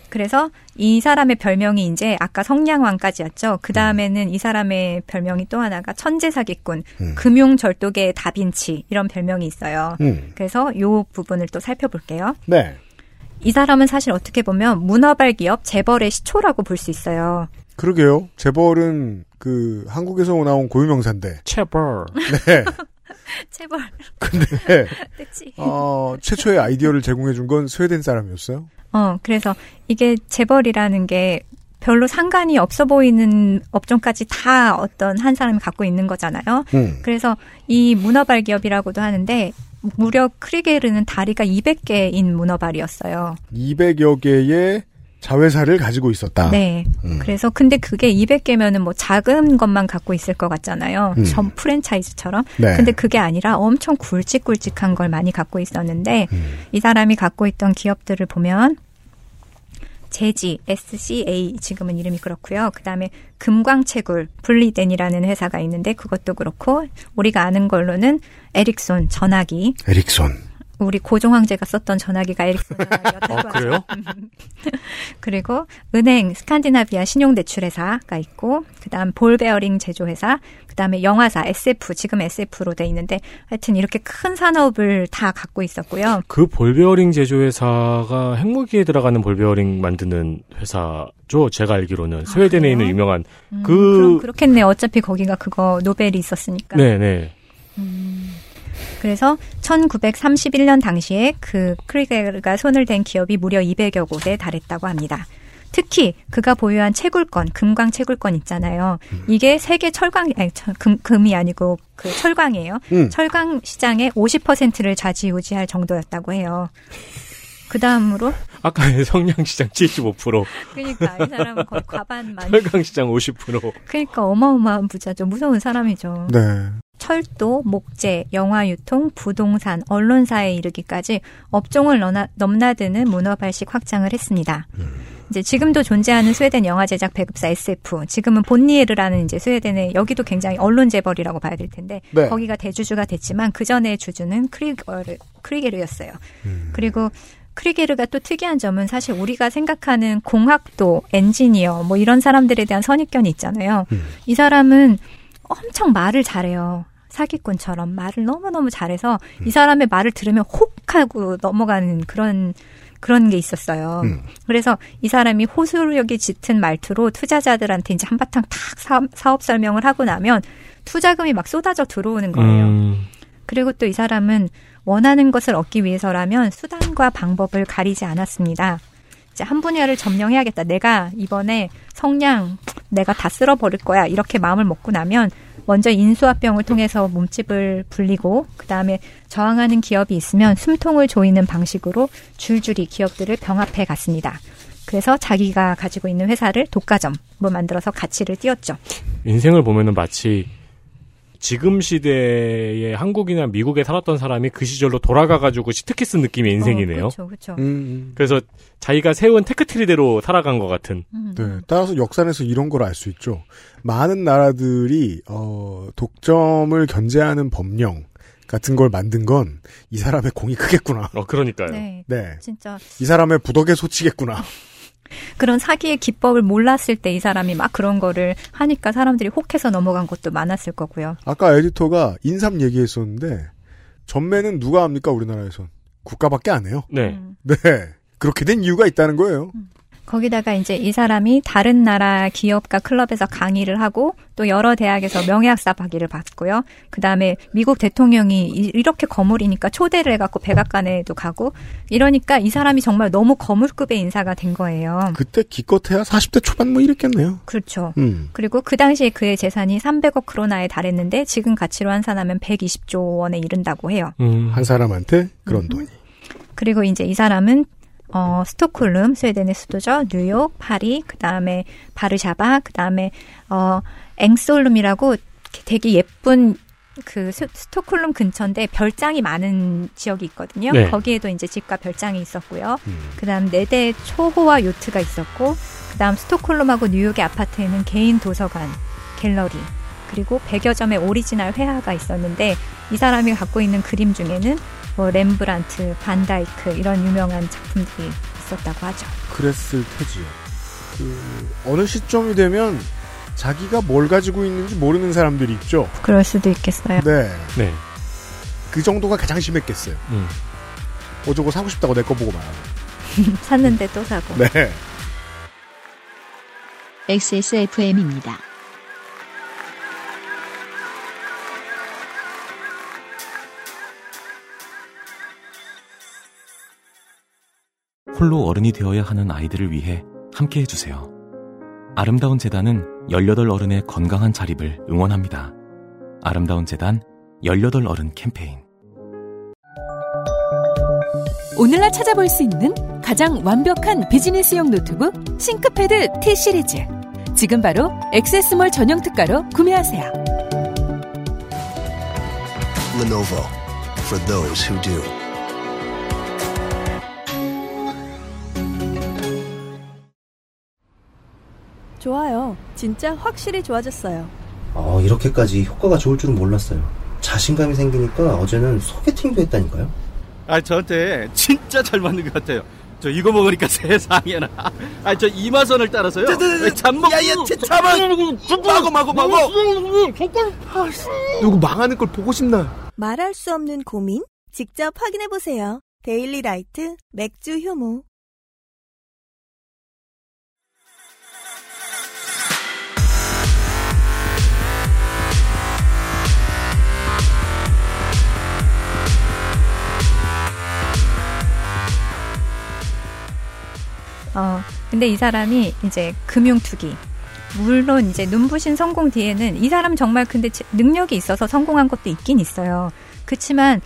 그래서 이 사람의 별명이 이제 아까 성냥왕까지였죠. 그 다음에는 이 사람의 별명이 또 하나가 천재사기꾼, 음. 금융절도계의 다빈치 이런 별명이 있어요. 음. 그래서 이 부분을 또 살펴볼게요. 네. 이 사람은 사실 어떻게 보면 문어발 기업 재벌의 시초라고 볼 수 있어요. 그러게요. 재벌은 그 한국에서 나온 고유명사인데. 재벌. 네. 재벌. 근데 어, 최초의 아이디어를 제공해준 건 스웨덴 사람이었어요. 어, 그래서 이게 재벌이라는 게 별로 상관이 없어 보이는 업종까지 다 어떤 한 사람이 갖고 있는 거잖아요. 음. 그래서 이 문어발 기업이라고도 하는데 무려 크리게르는 다리가 이백 개인 문어발이었어요. 이백여 개의 자회사를 가지고 있었다. 네. 음. 그래서 근데 그게 이백 개면은 뭐 작은 것만 갖고 있을 것 같잖아요. 음. 전 프랜차이즈처럼. 네. 근데 그게 아니라 엄청 굵직굵직한 걸 많이 갖고 있었는데 음. 이 사람이 갖고 있던 기업들을 보면 제지, 에스씨에이 지금은 이름이 그렇고요. 그다음에 금광채굴, 분리덴이라는 회사가 있는데 그것도 그렇고 우리가 아는 걸로는 에릭손 전화기. 에릭손. 우리 고종 황제가 썼던 전화기가 에릭슨 전화기였다고 하죠. 아, 그래요? 그리고 은행 스칸디나비아 신용대출회사가 있고 그다음 볼베어링 제조회사, 그다음에 영화사 에스에프, 지금 에스에프로 돼 있는데 하여튼 이렇게 큰 산업을 다 갖고 있었고요. 그 볼베어링 제조회사가 핵무기에 들어가는 볼베어링 만드는 회사죠. 제가 알기로는. 스웨덴에 아, 있는 유명한 음, 그. 그럼 그렇겠네. 어차피 거기가 그거 노벨이 있었으니까. 네네. 음. 그래서 천구백삼십일 년 당시에 그 크리게르가 손을 댄 기업이 무려 이백여 곳에 달했다고 합니다. 특히 그가 보유한 채굴권, 금광 채굴권 있잖아요. 음. 이게 세계 철강, 아니, 금, 금이 아니고 그 철강이에요. 음. 철강 시장의 오십 퍼센트를 좌지우지할 정도였다고 해요. 그 다음으로 아까 성냥시장 칠십오 퍼센트. 그러니까 이 사람은 거의 과반만. 철강시장 오십 퍼센트. 그러니까 어마어마한 부자죠. 무서운 사람이죠. 네. 철도, 목재, 영화유통, 부동산, 언론사에 이르기까지 업종을 너나, 넘나드는 문어발식 확장을 했습니다. 음. 이제 지금도 존재하는 스웨덴 영화 제작 배급사 에스에프, 지금은 본니에르라는 이제 스웨덴의 여기도 굉장히 언론 재벌이라고 봐야 될 텐데 네. 거기가 대주주가 됐지만 그 전에 주주는 크리게르, 크리게르였어요. 음. 그리고 크리게르가 또 특이한 점은 사실 우리가 생각하는 공학도, 엔지니어 뭐 이런 사람들에 대한 선입견이 있잖아요. 음. 이 사람은 엄청 말을 잘해요. 사기꾼처럼 말을 너무너무 잘해서 음. 이 사람의 말을 들으면 혹 하고 넘어가는 그런 그런 게 있었어요. 음. 그래서 이 사람이 호소력이 짙은 말투로 투자자들한테 이제 한바탕 탁 사업, 사업 설명을 하고 나면 투자금이 막 쏟아져 들어오는 거예요. 음. 그리고 또 이 사람은 원하는 것을 얻기 위해서라면 수단과 방법을 가리지 않았습니다. 이제 한 분야를 점령해야겠다. 내가 이번에 성냥 내가 다 쓸어버릴 거야. 이렇게 마음을 먹고 나면 먼저 인수합병을 통해서 몸집을 불리고 그다음에 저항하는 기업이 있으면 숨통을 조이는 방식으로 줄줄이 기업들을 병합해 갔습니다. 그래서 자기가 가지고 있는 회사를 독과점으로 만들어서 가치를 띄웠죠. 인생을 보면은 마치 지금 시대에 한국이나 미국에 살았던 사람이 그 시절로 돌아가가지고 시트키스 느낌의 인생이네요. 그렇죠, 어, 그렇죠. 음, 음. 그래서 자기가 세운 테크트리대로 살아간 것 같은. 음. 네, 따라서 역사에서 이런 걸 알 수 있죠. 많은 나라들이 어, 독점을 견제하는 법령 같은 걸 만든 건 이 사람의 공이 크겠구나. 어, 그러니까요. 네, 네. 진짜. 이 사람의 부덕에 소치겠구나. 그런 사기의 기법을 몰랐을 때 이 사람이 막 그런 거를 하니까 사람들이 혹해서 넘어간 것도 많았을 거고요. 아까 에디터가 인삼 얘기했었는데 전매는 누가 합니까? 우리나라에선 국가밖에 안 해요. 네, 음. 네, 그렇게 된 이유가 있다는 거예요. 음. 거기다가 이제 이 사람이 다른 나라 기업과 클럽에서 강의를 하고 또 여러 대학에서 명예학사 박위를 받고요. 그다음에 미국 대통령이 이렇게 거물이니까 초대를 해갖고 백악관에도 가고 이러니까 이 사람이 정말 너무 거물급의 인사가 된 거예요. 그때 기껏해야 사십 대 초반 뭐 이랬겠네요. 그렇죠. 음. 그리고 그 당시에 그의 재산이 삼백억 크로나에 달했는데 지금 가치로 환산하면 백이십조 원에 이른다고 해요. 음, 한 사람한테 그런 음. 돈이. 그리고 이제 이 사람은 어, 스톡홀름, 스웨덴의 수도죠. 뉴욕, 파리, 그 다음에 바르샤바, 그 다음에, 어, 앵스홀름이라고 되게 예쁜 그 스, 스톡홀름 근처인데 별장이 많은 지역이 있거든요. 네. 거기에도 이제 집과 별장이 있었고요. 음. 그 다음 네 대의 초호화 요트가 있었고, 그 다음 스톡홀름하고 뉴욕의 아파트에는 개인 도서관, 갤러리, 그리고 백여 점의 오리지널 회화가 있었는데, 이 사람이 갖고 있는 그림 중에는 뭐 렘브란트, 반다이크 이런 유명한 작품들이 있었다고 하죠. 그랬을 테지요. 그 어느 시점이 되면 자기가 뭘 가지고 있는지 모르는 사람들이 있죠. 그럴 수도 있겠어요. 네, 네. 그 정도가 가장 심했겠어요. 음. 어쩌고 사고 싶다고 내 거 보고 말하고 샀는데 또 사고. 네. 엑스에스에프엠입니다. 홀로 어른이 되어야 하는 아이들을 위해 함께해 주세요. 아름다운 재단은 열여덟 어른의 건강한 자립을 응원합니다. 아름다운 재단 열여덟 어른 캠페인. 오늘날 찾아볼 수 있는 가장 완벽한 비즈니스용 노트북 싱크패드 T 시리즈. 지금 바로 액세스몰 전용 특가로 구매하세요. Lenovo for those who do. 좋아요. 진짜 확실히 좋아졌어요. 어, 이렇게까지 효과가 좋을 줄은 몰랐어요. 자신감이 생기니까 어제는 소개팅도 했다니까요. 아, 저한테 진짜 잘 맞는 것 같아요. 저 이거 먹으니까 세상에나. 아, 저 이마선을 따라서요. 잠먹고. 야야, 잠아. 마고 마고 마고. 누구 망하는 걸 보고 싶나. 말할 수 없는 고민? 직접 확인해 보세요. 데일리 라이트 맥주 효모. 어, 근데 이 사람이 이제 금융 투기. 물론 이제 눈부신 성공 뒤에는 이 사람 정말 근데 능력이 있어서 성공한 것도 있긴 있어요. 그치만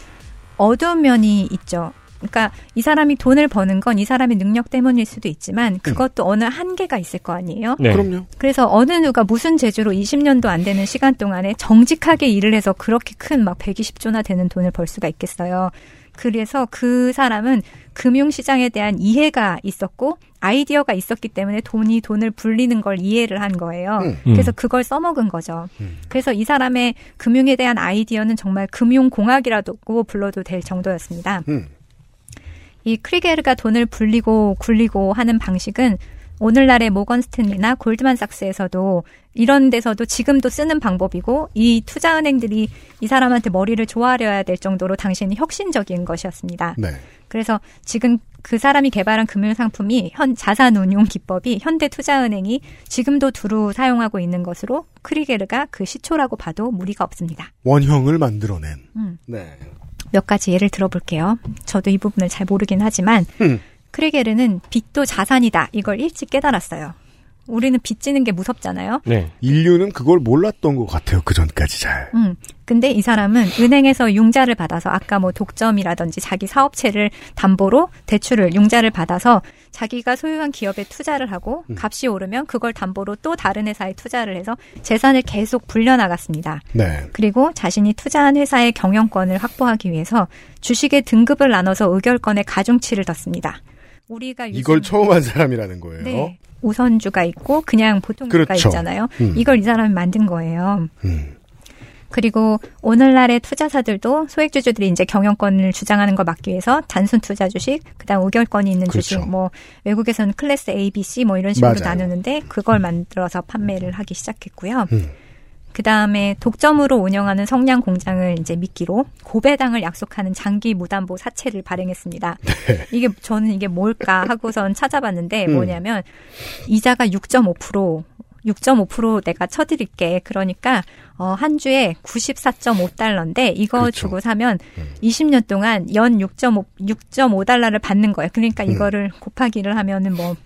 어두운 면이 있죠. 그러니까 이 사람이 돈을 버는 건 이 사람의 능력 때문일 수도 있지만 그것도 어느 한계가 있을 거 아니에요? 네. 그럼요. 그래서 어느 누가 무슨 재주로 이십 년도 안 되는 시간 동안에 정직하게 일을 해서 그렇게 큰 막 백이십조나 되는 돈을 벌 수가 있겠어요. 그래서 그 사람은 금융시장에 대한 이해가 있었고 아이디어가 있었기 때문에 돈이 돈을 불리는 걸 이해를 한 거예요. 음, 음. 그래서 그걸 써먹은 거죠. 음. 그래서 이 사람의 금융에 대한 아이디어는 정말 금융공학이라고 불러도 될 정도였습니다. 음. 이 크리게르가 돈을 불리고 굴리고 하는 방식은 오늘날의 모건스탠리나 골드만삭스에서도 이런 데서도 지금도 쓰는 방법이고 이 투자은행들이 이 사람한테 머리를 조아려야 될 정도로 당신이 혁신적인 것이었습니다. 네. 그래서 지금 그 사람이 개발한 금융상품이 현 자산운용 기법이 현대투자은행이 지금도 두루 사용하고 있는 것으로 크리게르가 그 시초라고 봐도 무리가 없습니다. 원형을 만들어낸. 음. 네. 몇 가지 예를 들어볼게요. 저도 이 부분을 잘 모르긴 하지만 음. 크리게르는 빚도 자산이다. 이걸 일찍 깨달았어요. 우리는 빚지는 게 무섭잖아요. 네. 인류는 그걸 몰랐던 것 같아요. 그 전까지 잘. 음. 근데 이 사람은 은행에서 융자를 받아서 아까 뭐 독점이라든지 자기 사업체를 담보로 대출을 융자를 받아서 자기가 소유한 기업에 투자를 하고 음. 값이 오르면 그걸 담보로 또 다른 회사에 투자를 해서 재산을 계속 불려나갔습니다. 네. 그리고 자신이 투자한 회사의 경영권을 확보하기 위해서 주식의 등급을 나눠서 의결권의 가중치를 뒀습니다. 우리가 이걸 처음 한 사람이라는 거예요. 네. 우선주가 있고 그냥 보통주가 그렇죠. 있잖아요. 음. 이걸 이 사람이 만든 거예요. 음. 그리고 오늘날의 투자사들도 소액주주들이 이제 경영권을 주장하는 걸 막기 위해서 단순 투자 주식, 그다음 의결권이 있는 그렇죠. 주식, 뭐 외국에서는 클래스 A, B, C 뭐 이런 식으로 맞아요. 나누는데 그걸 만들어서 판매를 하기 시작했고요. 음. 그다음에 독점으로 운영하는 성냥 공장을 이제 미끼로 고배당을 약속하는 장기 무담보 사채를 발행했습니다. 네. 이게 저는 이게 뭘까 하고선 찾아봤는데 음. 뭐냐면 이자가 육 점 오 퍼센트 육 점 오 퍼센트 내가 쳐드릴게. 그러니까 어, 한 주에 구십사 점 오 달러인데 이거 그렇죠. 주고 사면 음. 이십 년 동안 연 육 점 오 달러를 받는 거예요. 그러니까 음. 이거를 곱하기를 하면은 뭐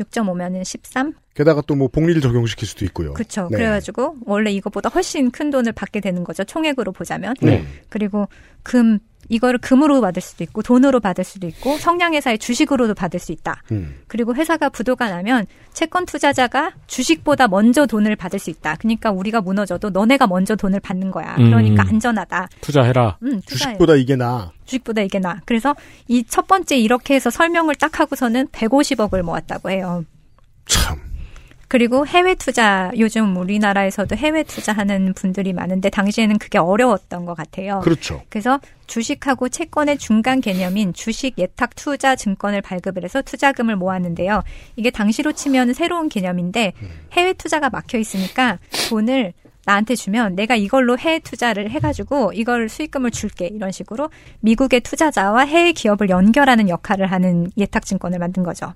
육 점 오면은 십삼. 게다가 또 뭐 복리를 적용시킬 수도 있고요. 그렇죠. 네. 그래가지고 원래 이것보다 훨씬 큰 돈을 받게 되는 거죠. 총액으로 보자면. 네. 그리고 금 이거를 금으로 받을 수도 있고 돈으로 받을 수도 있고 성냥회사의 주식으로도 받을 수 있다. 음. 그리고 회사가 부도가 나면 채권 투자자가 주식보다 먼저 돈을 받을 수 있다. 그러니까 우리가 무너져도 너네가 먼저 돈을 받는 거야. 음. 그러니까 안전하다. 투자해라. 음, 투자해라. 주식보다 이게 나아. 주식보다 이게 나아. 그래서 이 첫 번째 이렇게 해서 설명을 딱 하고서는 백오십억을 모았다고 해요. 참. 그리고 해외 투자, 요즘 우리나라에서도 해외 투자하는 분들이 많은데 당시에는 그게 어려웠던 것 같아요. 그렇죠. 그래서 주식하고 채권의 중간 개념인 주식 예탁 투자 증권을 발급을 해서 투자금을 모았는데요. 이게 당시로 치면 새로운 개념인데 해외 투자가 막혀 있으니까 돈을 나한테 주면 내가 이걸로 해외 투자를 해가지고 이걸 수익금을 줄게. 이런 식으로 미국의 투자자와 해외 기업을 연결하는 역할을 하는 예탁 증권을 만든 거죠.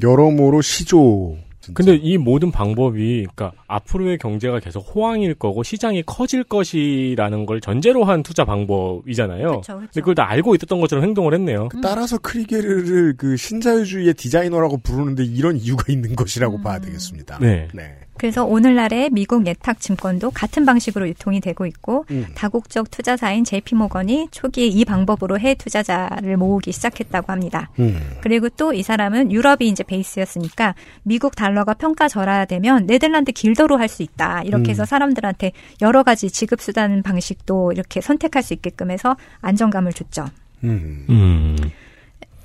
여러모로 시조. 진짜. 근데 이 모든 방법이, 그러니까 앞으로의 경제가 계속 호황일 거고 시장이 커질 것이라는 걸 전제로 한 투자 방법이잖아요. 그쵸, 그쵸. 근데 그걸 다 알고 있었던 것처럼 행동을 했네요. 음. 따라서 크리게르를 그 신자유주의의 디자이너라고 부르는데 이런 이유가 있는 것이라고 음. 봐야 되겠습니다. 네. 네. 그래서 오늘날의 미국 예탁 증권도 같은 방식으로 유통이 되고 있고 음. 다국적 투자사인 제이피모건이 초기에 이 방법으로 해외 투자자를 모으기 시작했다고 합니다. 음. 그리고 또 이 사람은 유럽이 이제 베이스였으니까 미국 달러가 평가절하되면 네덜란드 길더로 할 수 있다. 이렇게 해서 사람들한테 여러 가지 지급수단 방식도 이렇게 선택할 수 있게끔 해서 안정감을 줬죠. 음. 음.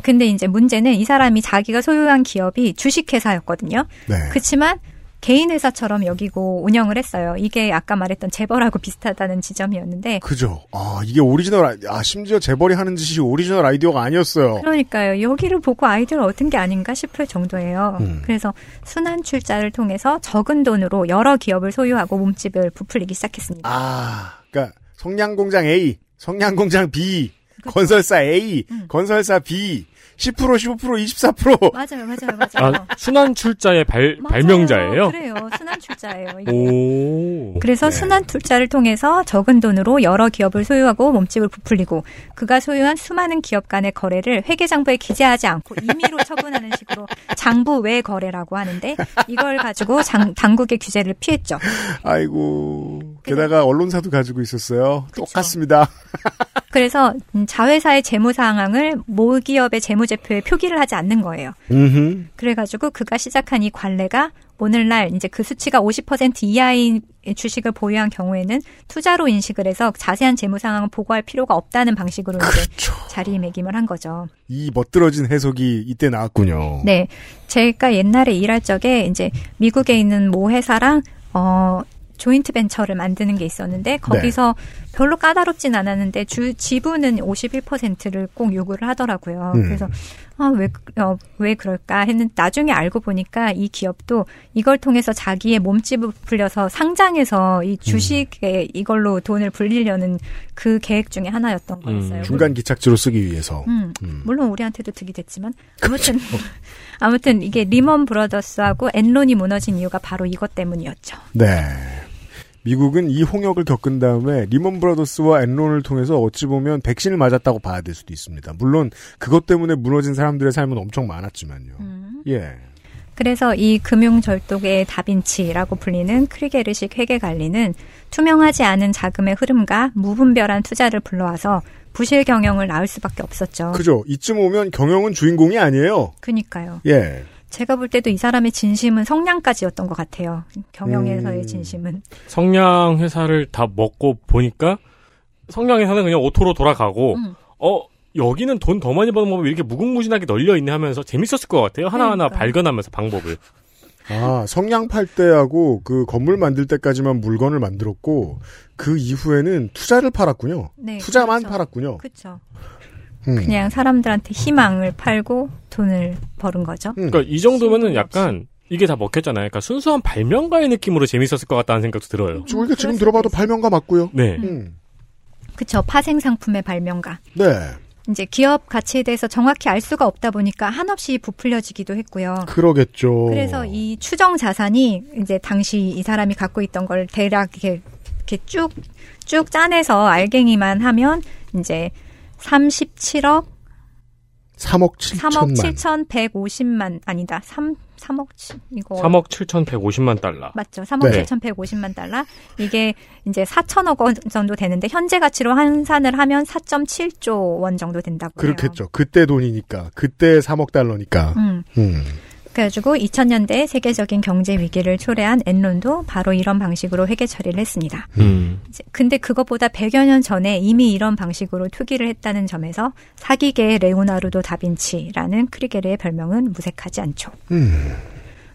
근데 이제 문제는 이 사람이 자기가 소유한 기업이 주식회사였거든요. 네. 그렇지만 개인 회사처럼 여기고 운영을 했어요. 이게 아까 말했던 재벌하고 비슷하다는 지점이었는데. 그죠. 아, 이게 오리지널, 아, 심지어 재벌이 하는 짓이 오리지널 아이디어가 아니었어요. 그러니까요. 여기를 보고 아이디어를 얻은 게 아닌가 싶을 정도예요. 음. 그래서 순환 출자를 통해서 적은 돈으로 여러 기업을 소유하고 몸집을 부풀리기 시작했습니다. 아, 그러니까 성냥공장 A, 성냥공장 B, 그쵸? 건설사 A, 음. 건설사 B. 십 퍼센트, 십오 퍼센트, 이십사 퍼센트. 맞아요, 맞아요, 맞아요. 아, 순환 출자의 발, 맞아요, 발명자예요? 그래요. 순환 출자예요. 이게. 오. 그래서 네. 순환 출자를 통해서 적은 돈으로 여러 기업을 소유하고 몸집을 부풀리고 그가 소유한 수많은 기업 간의 거래를 회계장부에 기재하지 않고 임의로 처분하는 식으로 장부 외 거래라고 하는데 이걸 가지고 장, 당국의 규제를 피했죠. 아이고. 게다가 언론사도 가지고 있었어요. 그쵸. 똑같습니다. 그래서 자회사의 재무 상황을 모 기업의 재무제표에 표기를 하지 않는 거예요. 음흠. 그래가지고 그가 시작한 이 관례가 오늘날 이제 그 수치가 오십 퍼센트 이하인 주식을 보유한 경우에는 투자로 인식을 해서 자세한 재무 상황을 보고할 필요가 없다는 방식으로 그렇죠. 이제 자리매김을 한 거죠. 이 멋들어진 해석이 이때 나왔군요. 네, 제가 옛날에 일할 적에 이제 미국에 있는 모 회사랑 어. 조인트 벤처를 만드는 게 있었는데 거기서 네. 별로 까다롭진 않았는데 주 지분은 오십일 퍼센트를 꼭 요구를 하더라고요. 음. 그래서 아, 왜, 어, 왜 그럴까 했는데 나중에 알고 보니까 이 기업도 이걸 통해서 자기의 몸집을 불려서 상장해서 이 주식에 음. 이걸로 돈을 불리려는 그 계획 중에 하나였던 거였어요. 음. 중간 기착지로 쓰기 위해서. 음. 음. 물론 우리한테도 득이 됐지만 아무튼 아무튼 이게 리먼 브러더스하고 엔론이 무너진 이유가 바로 이것 때문이었죠. 네. 미국은 이 홍역을 겪은 다음에 리먼 브라더스와 엔론을 통해서 어찌 보면 백신을 맞았다고 봐야 될 수도 있습니다. 물론 그것 때문에 무너진 사람들의 삶은 엄청 많았지만요. 음. 예. 그래서 이 금융절도계의 다빈치라고 불리는 크리게르식 회계관리는 투명하지 않은 자금의 흐름과 무분별한 투자를 불러와서 부실 경영을 낳을 수밖에 없었죠. 그죠. 이쯤 오면 경영은 주인공이 아니에요. 그니까요. 예. 제가 볼 때도 이 사람의 진심은 성냥까지였던 것 같아요. 경영에서의 음. 진심은. 성냥 회사를 다 먹고 보니까 성냥 회사는 그냥 오토로 돌아가고 음. 어 여기는 돈 더 많이 버는 법이 이렇게 무궁무진하게 널려있네 하면서 재밌었을 것 같아요. 하나하나 그러니까. 발견하면서 방법을. 아, 성냥 팔 때하고 그 건물 만들 때까지만 물건을 만들었고 그 이후에는 투자를 팔았군요. 네, 투자만 그렇죠. 팔았군요. 그렇죠. 음. 그냥 사람들한테 희망을 팔고 돈을 버는 거죠. 음. 그러니까 이 정도면은 약간 이게 다 먹혔잖아요. 그러니까 순수한 발명가의 느낌으로 재밌었을 것 같다는 생각도 들어요. 음, 우리가 지금 들어봐도 발명가 맞고요. 네. 음. 그렇죠. 파생 상품의 발명가. 네. 이제 기업 가치에 대해서 정확히 알 수가 없다 보니까 한없이 부풀려지기도 했고요. 그러겠죠. 그래서 이 추정 자산이 이제 당시 이 사람이 갖고 있던 걸 대략 이렇게 이렇게 쭉 쭉 짜내서 알갱이만 하면 이제 삼십칠억 삼억 칠천만. 삼억 칠천백오십만 아니다. 삼 삼억 이거 삼억 칠천백오십만 달러. 맞죠. 삼억 네. 칠천백오십만 달러. 이게 이제 사천억 원 정도 되는데 현재 가치로 환산을 하면 사 점 칠 조 원 정도 된다고요. 그렇겠죠. 그때 돈이니까. 그때 삼억 달러니까. 음. 음. 그래가지고 이천 년대 세계적인 경제 위기를 초래한 엔론도 바로 이런 방식으로 회계 처리를 했습니다. 음. 이제 근데 그것보다 백여 년 전에 이미 이런 방식으로 투기를 했다는 점에서 사기계의 레오나르도 다빈치라는 크리게르의 별명은 무색하지 않죠. 음.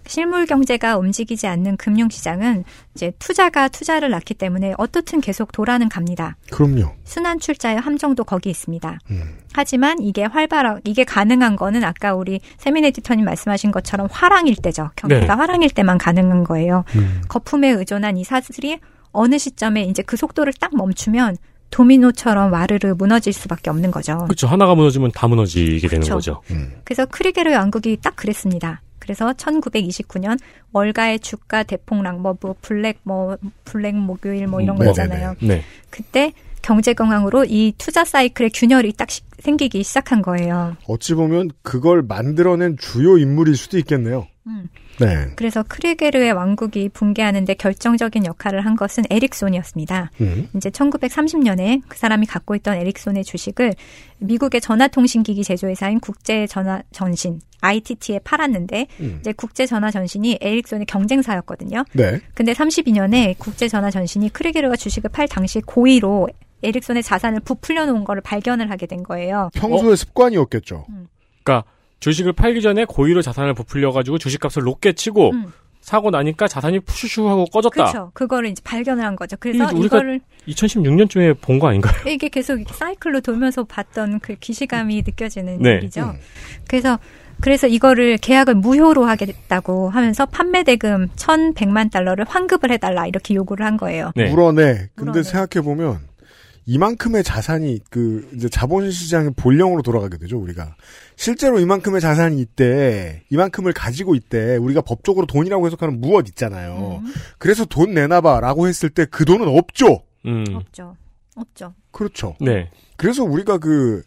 실물 경제가 움직이지 않는 금융시장은 이제 투자가 투자를 낳기 때문에 어떻든 계속 도라는 갑니다. 그럼요. 순환 출자의 함정도 거기 있습니다. 음. 하지만 이게 활발하, 이게 가능한 거는 아까 우리 세민 에디터님 말씀하신 것처럼 화랑일 때죠. 경기가 네. 화랑일 때만 가능한 거예요. 음. 거품에 의존한 이 사슬이 어느 시점에 이제 그 속도를 딱 멈추면 도미노처럼 와르르 무너질 수밖에 없는 거죠. 그렇죠. 하나가 무너지면 다 무너지게 되는 그쵸. 거죠. 음. 그래서 크리게르 왕국이 딱 그랬습니다. 그래서 천구백이십구 년 월가의 주가 대폭락, 뭐, 뭐 블랙 뭐 블랙 목요일 뭐 이런 거 있잖아요. 네. 그때 경제 경황으로 이 투자 사이클의 균열이 딱 시, 생기기 시작한 거예요. 어찌 보면 그걸 만들어낸 주요 인물일 수도 있겠네요. 음. 네. 그래서 크리게르의 왕국이 붕괴하는데 결정적인 역할을 한 것은 에릭손이었습니다. 음. 이제 천구백삼십 년에 그 사람이 갖고 있던 에릭손의 주식을 미국의 전화통신기기 제조회사인 국제전화전신 아이티티에 팔았는데 음. 이제 국제전화전신이 에릭손의 경쟁사였거든요. 네. 근데 삼십이 년에 국제전화전신이 크리게르가 주식을 팔 당시 고의로 에릭손의 자산을 부풀려 놓은 걸 발견을 하게 된 거예요. 평소의 어? 습관이었겠죠. 음. 그러니까 주식을 팔기 전에 고의로 자산을 부풀려가지고 주식값을 높게 치고 음. 사고 나니까 자산이 푸슈슈 하고 꺼졌다. 그렇죠. 그거를 이제 발견을 한 거죠. 그래서 우리가 이거를 이천십육 년쯤에 본 거 아닌가요? 이게 계속 사이클로 돌면서 봤던 그 기시감이 느껴지는 네. 일이죠. 음. 그래서 그래서 이거를 계약을 무효로 하겠다고 하면서 판매 대금 천백만 달러를 환급을 해달라 이렇게 요구를 한 거예요. 네. 물어내. 근데 생각해 보면. 이만큼의 자산이 그 이제 자본시장의 본령으로 돌아가게 되죠. 우리가 실제로 이만큼의 자산이 있대, 이만큼을 가지고 있대. 우리가 법적으로 돈이라고 해석하는 무엇 있잖아요. 음. 그래서 돈 내놔봐라고 했을 때 그 돈은 없죠. 음. 없죠, 없죠. 그렇죠. 네. 그래서 우리가 그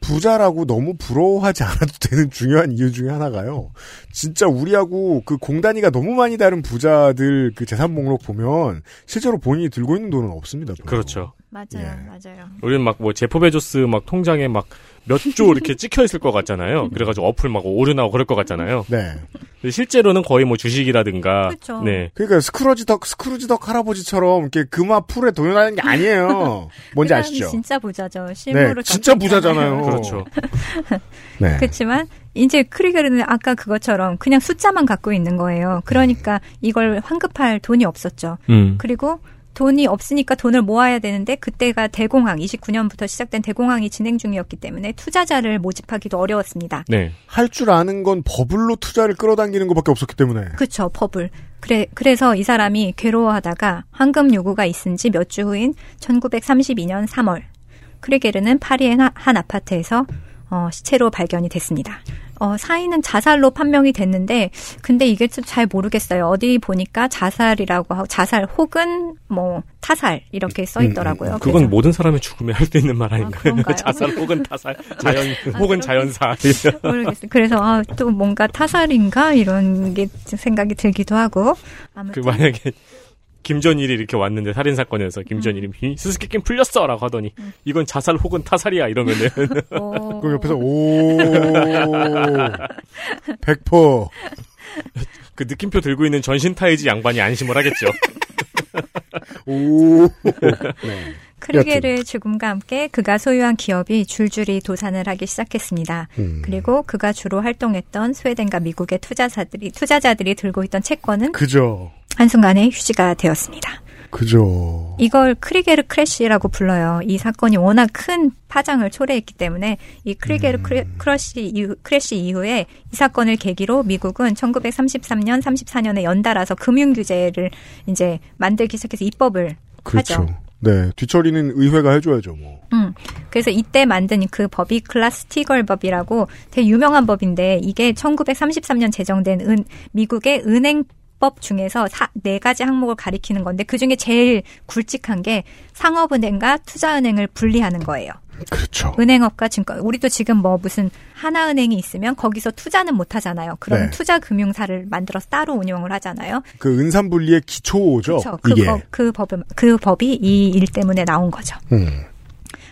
부자라고 너무 부러워하지 않아도 되는 중요한 이유 중에 하나가요. 진짜 우리하고 그 공단위가 너무 많이 다른 부자들 그 재산 목록 보면 실제로 본인이 들고 있는 돈은 없습니다. 별로. 그렇죠. 맞아요, 예. 맞아요. 우리는 막 뭐 제프 베조스 막 통장에 막 몇 조 이렇게 찍혀 있을 것 같잖아요. 그래가지고 어플 막 오류나고 그럴 것 같잖아요. 네. 근데 실제로는 거의 뭐 주식이라든가. 그렇죠. 네. 그러니까 스크루지덕 스크루지덕 할아버지처럼 이렇게 금화 풀에 도전하는 게 아니에요. 뭔지 아시죠? 진짜 부자죠. 실물로. 네. 진짜 부자잖아요. 그렇죠. 네. 그렇지만 이제 크리게르는 아까 그것처럼 그냥 숫자만 갖고 있는 거예요. 그러니까 이걸 환급할 돈이 없었죠. 음. 그리고. 돈이 없으니까 돈을 모아야 되는데 그때가 대공황, 이십구 년부터 시작된 대공황이 진행 중이었기 때문에 투자자를 모집하기도 어려웠습니다. 네. 할 줄 아는 건 버블로 투자를 끌어당기는 것밖에 없었기 때문에. 그렇죠. 버블. 그래, 그래서 이 사람이 괴로워하다가 환급 요구가 있은 지 몇 주 후인 천구백삼십이 년 삼월 크리게르는 파리의 한 아파트에서 어, 시체로 발견이 됐습니다. 어, 사인은 자살로 판명이 됐는데, 근데 이게 좀 잘 모르겠어요. 어디 보니까 자살이라고 하고, 자살 혹은 뭐 타살 이렇게 써 있더라고요. 음, 음, 그건 그래서. 모든 사람의 죽음에 할 수 있는 말 아닌가요? 아, 자살 혹은 타살, 자연 아, 혹은 자연사. 모르겠어요. 그래서 아, 또 뭔가 타살인가 이런 게 생각이 들기도 하고. 아무튼. 그 만약에. 김전일이 이렇게 왔는데 살인사건에서 김전일이 음. 스스키킴 풀렸어 라고 하더니 음. 이건 자살 혹은 타살이야 이러면은 그 옆에서 오 백퍼 그 느낌표 들고 있는 전신 타이즈 양반이 안심을 하겠죠. 오 네. 크루게르의 죽음과 함께 그가 소유한 기업이 줄줄이 도산을 하기 시작했습니다. 음. 그리고 그가 주로 활동했던 스웨덴과 미국의 투자사들이, 투자자들이 들고 있던 채권은 그죠. 한순간에 휴지가 되었습니다. 그죠. 이걸 크루게르 크래시라고 불러요. 이 사건이 워낙 큰 파장을 초래했기 때문에 이 크루게르 음. 크래시, 이후, 크래시 이후에 이 사건을 계기로 미국은 천구백삼십삼 년, 삼십사 년에 연달아서 금융 규제를 이제 만들기 시작해서 입법을 그렇죠. 하죠. 네, 뒤처리는 의회가 해줘야죠, 뭐. 음, 그래서 이때 만든 그 법이 글라스-스티걸 법이라고 되게 유명한 법인데 이게 천구백삼십삼 년 제정된 은, 미국의 은행 법 중에서 사, 네 가지 항목을 가리키는 건데 그중에 제일 굵직한 게 상업은행과 투자은행을 분리하는 거예요. 그렇죠. 은행업과 증권. 우리도 지금 뭐 무슨 하나은행이 있으면 거기서 투자는 못 하잖아요. 그럼 네. 투자금융사를 만들어서 따로 운영을 하잖아요. 그 은산분리의 기초죠. 그렇죠. 그, 이게. 법, 그, 법은, 그 법이 이 일 때문에 나온 거죠. 음.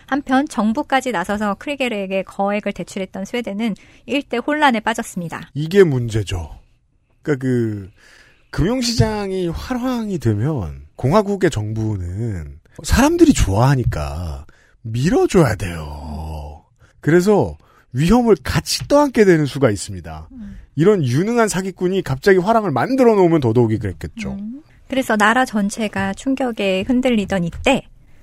한편 정부까지 나서서 크루게르에게 거액을 대출했던 스웨덴은 일대 혼란에 빠졌습니다. 이게 문제죠. 그러니까 그... 금융시장이 활황이 되면 공화국의 정부는 사람들이 좋아하니까 밀어줘야 돼요. 그래서 위험을 같이 떠안게 되는 수가 있습니다. 이런 유능한 사기꾼이 갑자기 화랑을 만들어 놓으면 더더욱이 그랬겠죠. 그래서 나라 전체가 충격에 흔들리던 이때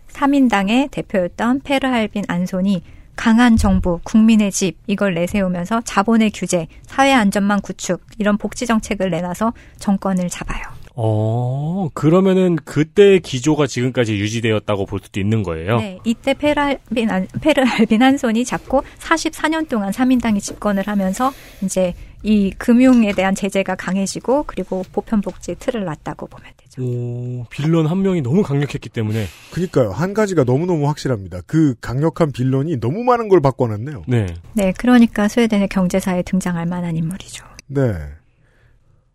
삼인당의 대표였던 페르할빈 안손이 강한 정부, 국민의 집 이걸 내세우면서 자본의 규제, 사회 안전망 구축 이런 복지 정책을 내놔서 정권을 잡아요. 어, 그러면은 그때의 기조가 지금까지 유지되었다고 볼 수도 있는 거예요? 네, 이때 페르알빈, 페르알빈 한손이 잡고 사십사 년 동안 삼인당이 집권을 하면서 이제 이 금융에 대한 제재가 강해지고 그리고 보편복지의 틀을 놨다고 보면 되죠. 오, 빌런 한 명이 너무 강력했기 때문에. 그러니까요. 한 가지가 너무너무 확실합니다. 그 강력한 빌런이 너무 많은 걸 바꿔놨네요. 네. 네, 그러니까 스웨덴의 경제사에 등장할 만한 인물이죠. 네.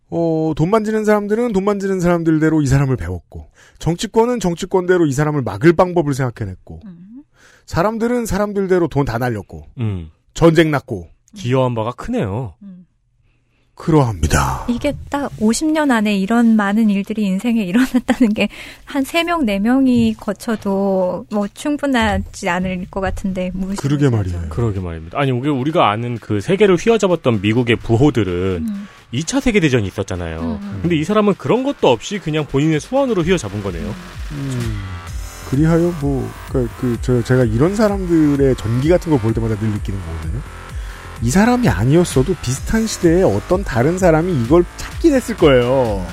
어, 돈 만지는 사람들은 돈 만지는 사람들대로 이 사람을 배웠고 정치권은 정치권대로 이 사람을 막을 방법을 생각해냈고 음. 사람들은 사람들대로 돈 다 날렸고 음. 전쟁 났고 기여한 바가 크네요. 음. 그러합니다. 이게 딱 오십 년 안에 이런 많은 일들이 인생에 일어났다는 게 한 세 명, 네 명이 거쳐도 뭐 충분하지 않을 것 같은데. 그러게 말이에요. 그러게 말입니다. 아니, 우리가 아는 그 세계를 휘어잡았던 미국의 부호들은 음. 이 차 세계대전이 있었잖아요. 음. 근데 이 사람은 그런 것도 없이 그냥 본인의 수완으로 휘어잡은 거네요. 음. 그리하여 뭐, 그, 그, 저, 제가 이런 사람들의 전기 같은 거 볼 때마다 늘 느끼는 거거든요. 이 사람이 아니었어도 비슷한 시대에 어떤 다른 사람이 이걸 찾긴 했을 거예요.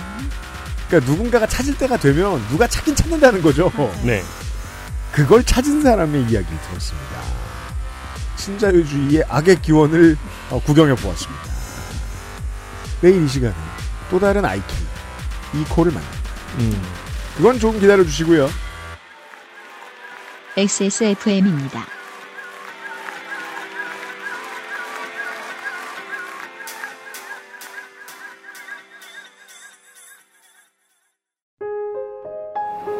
그러니까 누군가가 찾을 때가 되면 누가 찾긴 찾는다는 거죠. 네. 그걸 찾은 사람의 이야기를 들었습니다. 신자유주의의 악의 기원을 구경해 보았습니다. 내일 이 시간에 또 다른 아이키, 이코를 만납니다. 음. 그건 좀 기다려주시고요. 엑스에스에프엠입니다.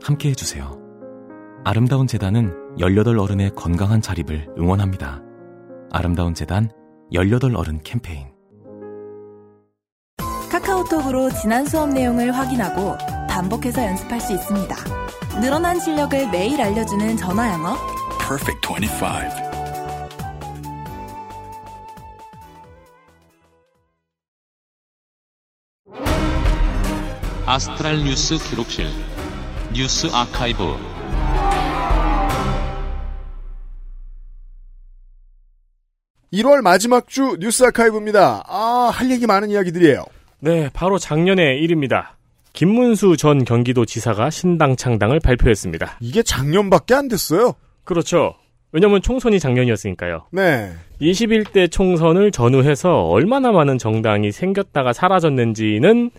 함께 해주세요. 아름다운 재단은 열여덟 어른의 건강한 자립을 응원합니다. 아름다운 재단 열여덟 어른 캠페인. 카카오톡으로 지난 수업 내용을 확인하고 반복해서 연습할 수 있습니다. 늘어난 실력을 매일 알려주는 전화 영어 Perfect 이십오. 아스트랄 뉴스 기록실 뉴스 아카이브. 일월 마지막 주 뉴스 아카이브입니다. 아, 할 얘기 많은 이야기들이에요. 네, 바로 작년의 일입니다. 김문수 전 경기도지사가 신당 창당을 발표했습니다. 이게 작년밖에 안 됐어요? 그렇죠. 왜냐면 총선이 작년이었으니까요. 네. 이십일 대 총선을 전후해서 얼마나 많은 정당이 생겼다가 사라졌는지는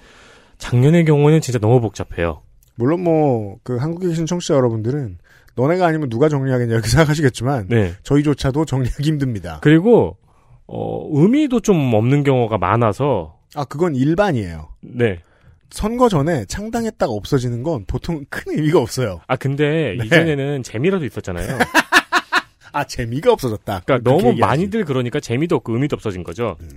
작년의 경우는 진짜 너무 복잡해요. 물론 뭐 그 한국에 계신 청취자 여러분들은 너네가 아니면 누가 정리하겠냐 이렇게 생각하시겠지만 네. 저희조차도 정리하기 힘듭니다. 그리고 어, 의미도 좀 없는 경우가 많아서 아 그건 일반이에요. 네. 선거 전에 창당했다가 없어지는 건 보통 큰 의미가 없어요. 아 근데 네. 이전에는 재미라도 있었잖아요. 아 재미가 없어졌다. 그러니까 너무 얘기하지. 많이들 그러니까 재미도 없고 의미도 없어진 거죠. 음.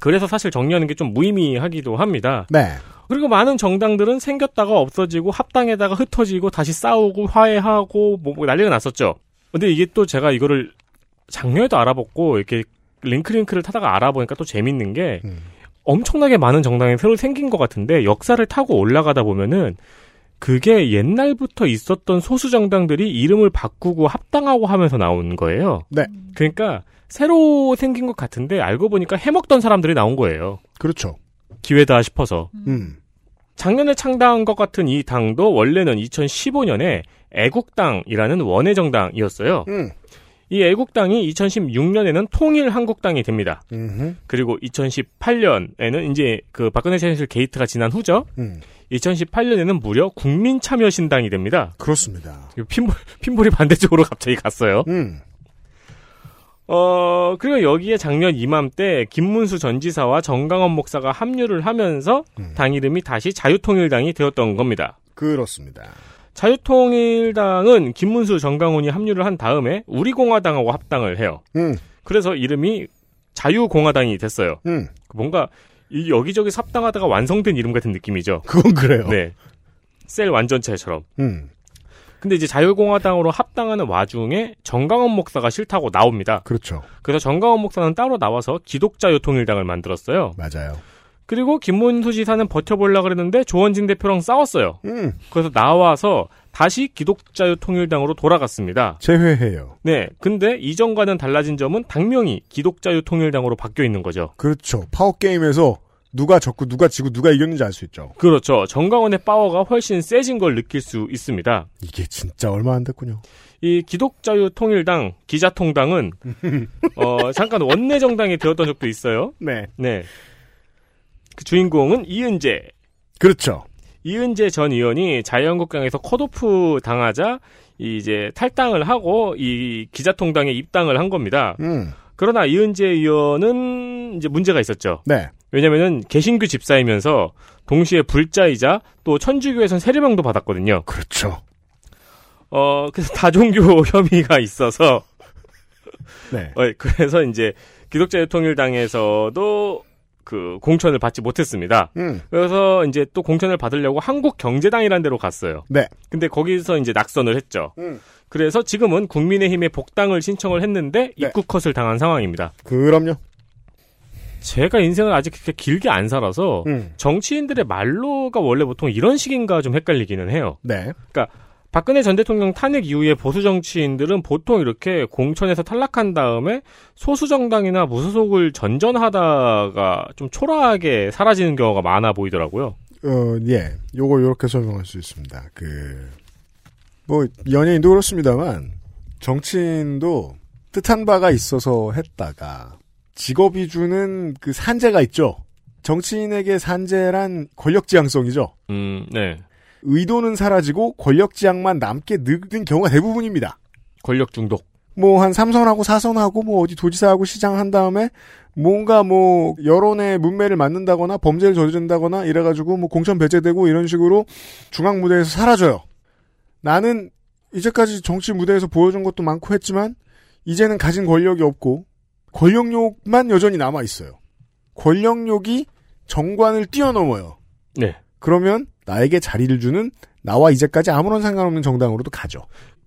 그래서 사실 정리하는 게 좀 무의미하기도 합니다. 네. 그리고 많은 정당들은 생겼다가 없어지고 합당에다가 흩어지고 다시 싸우고 화해하고 뭐, 뭐 난리가 났었죠. 근데 이게 또 제가 이거를 작년에도 알아봤고 이렇게 링크링크를 타다가 알아보니까 또 재밌는 게 음. 엄청나게 많은 정당이 새로 생긴 것 같은데 역사를 타고 올라가다 보면은 그게 옛날부터 있었던 소수 정당들이 이름을 바꾸고 합당하고 하면서 나온 거예요. 네. 그러니까 새로 생긴 것 같은데 알고 보니까 해먹던 사람들이 나온 거예요. 그렇죠. 기회다 싶어서. 음. 작년에 창당한 것 같은 이 당도 원래는 이천십오 년에 애국당이라는 원외 정당이었어요. 음. 이 애국당이 이천십육 년에는 통일한국당이 됩니다. 음흠. 그리고 이천십팔 년에는 이제 그 박근혜 체인실 게이트가 지난 후죠. 음. 이천십팔 년에는 무려 국민참여신당이 됩니다. 그렇습니다. 핀볼, 핀볼이 반대쪽으로 갑자기 갔어요. 음. 어, 그리고 여기에 작년 이맘때 김문수 전 지사와 정강원 목사가 합류를 하면서 음. 당 이름이 다시 자유통일당이 되었던 겁니다. 그렇습니다. 자유통일당은 김문수, 정강원이 합류를 한 다음에 우리공화당하고 합당을 해요. 음. 그래서 이름이 자유공화당이 됐어요. 음. 뭔가 이 여기저기 합당하다가 완성된 이름 같은 느낌이죠. 그건 그래요. 네. 셀 완전체처럼. 음. 근데 이제 자유공화당으로 합당하는 와중에 정강원 목사가 싫다고 나옵니다. 그렇죠. 그래서 정강원 목사는 따로 나와서 기독자유통일당을 만들었어요. 맞아요. 그리고 김문수 지사는 버텨보려고 그랬는데 조원진 대표랑 싸웠어요. 음. 그래서 나와서 다시 기독자유통일당으로 돌아갔습니다. 재회해요. 네. 근데 이전과는 달라진 점은 당명이 기독자유통일당으로 바뀌어 있는 거죠. 그렇죠. 파워게임에서 누가 졌고 누가 지고 누가 이겼는지 알 수 있죠. 그렇죠. 정강원의 파워가 훨씬 세진 걸 느낄 수 있습니다. 이게 진짜 얼마 안 됐군요. 이 기독자유통일당, 기자통당은 어, 잠깐 원내 정당이 되었던 적도 있어요. 네. 네. 그 주인공은 이은재. 그렇죠. 이은재 전 의원이 자유한국당에서 컷오프 당하자 이제 탈당을 하고 이 기자통당에 입당을 한 겁니다. 음. 그러나 이은재 의원은 이제 문제가 있었죠. 네. 왜냐면은 개신교 집사이면서 동시에 불자이자 또 천주교에선 세례명도 받았거든요. 그렇죠. 어, 그래서 다종교 혐의가 있어서. 네. 어, 그래서 이제 기독자유통일당에서도 그 공천을 받지 못했습니다. 음. 그래서 이제 또 공천을 받으려고 한국경제당이라는 데로 갔어요. 네. 근데 거기서 이제 낙선을 했죠. 음. 그래서 지금은 국민의힘에 복당을 신청을 했는데 네. 입국 컷을 당한 상황입니다. 그럼요. 제가 인생을 아직 그렇게 길게 안 살아서 음. 정치인들의 말로가 원래 보통 이런 식인가 좀 헷갈리기는 해요. 네. 그러니까 박근혜 전 대통령 탄핵 이후에 보수 정치인들은 보통 이렇게 공천에서 탈락한 다음에 소수 정당이나 무소속을 전전하다가 좀 초라하게 사라지는 경우가 많아 보이더라고요. 어, 예. 요거 요렇게 설명할 수 있습니다. 그, 뭐, 연예인도 그렇습니다만, 정치인도 뜻한 바가 있어서 했다가, 직업이 주는 그 산재가 있죠. 정치인에게 산재란 권력지향성이죠. 음, 네. 의도는 사라지고 권력지향만 남게 늙은 경우가 대부분입니다. 권력 중독. 뭐 한 삼선하고 사선하고 뭐 어디 도지사하고 시장 한 다음에 뭔가 뭐 여론의 문매를 맞는다거나 범죄를 저지른다거나 이래가지고 뭐 공천 배제되고 이런 식으로 중앙 무대에서 사라져요. 나는 이제까지 정치 무대에서 보여준 것도 많고 했지만 이제는 가진 권력이 없고 권력욕만 여전히 남아 있어요. 권력욕이 정관을 뛰어넘어요. 네. 그러면 나에게 자리를 주는 나와 이제까지 아무런 상관없는 정당으로도 가죠.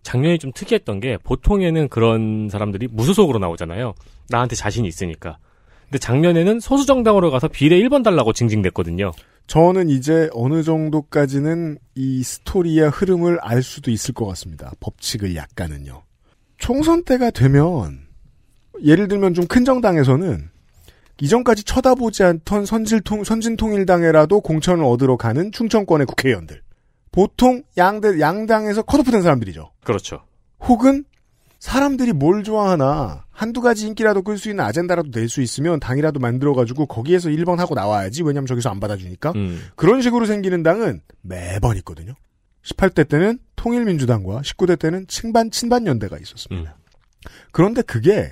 작년에 좀 특이했던 게 보통에는 그런 사람들이 무소속으로 나오잖아요. 나한테 자신이 있으니까. 근데 작년에는 소수정당으로 가서 비례 일 번 달라고 징징댔거든요. 저는 이제 어느 정도까지는 이 스토리의 흐름을 알 수도 있을 것 같습니다. 법칙을 약간은요. 총선 때가 되면 예를 들면 좀 큰 정당에서는 이전까지 쳐다보지 않던 선진통, 선진통일당에라도 공천을 얻으러 가는 충청권의 국회의원들. 보통 양대, 양당에서 컷오프된 사람들이죠. 그렇죠. 혹은 사람들이 뭘 좋아하나 한두 가지 인기라도 끌 수 있는 아젠다라도 낼 수 있으면 당이라도 만들어가지고 거기에서 일 번 하고 나와야지. 왜냐면 저기서 안 받아주니까. 음. 그런 식으로 생기는 당은 매번 있거든요. 십팔 대 때는 통일민주당과 십구 대 때는 친반, 친반연대가 있었습니다. 음. 그런데 그게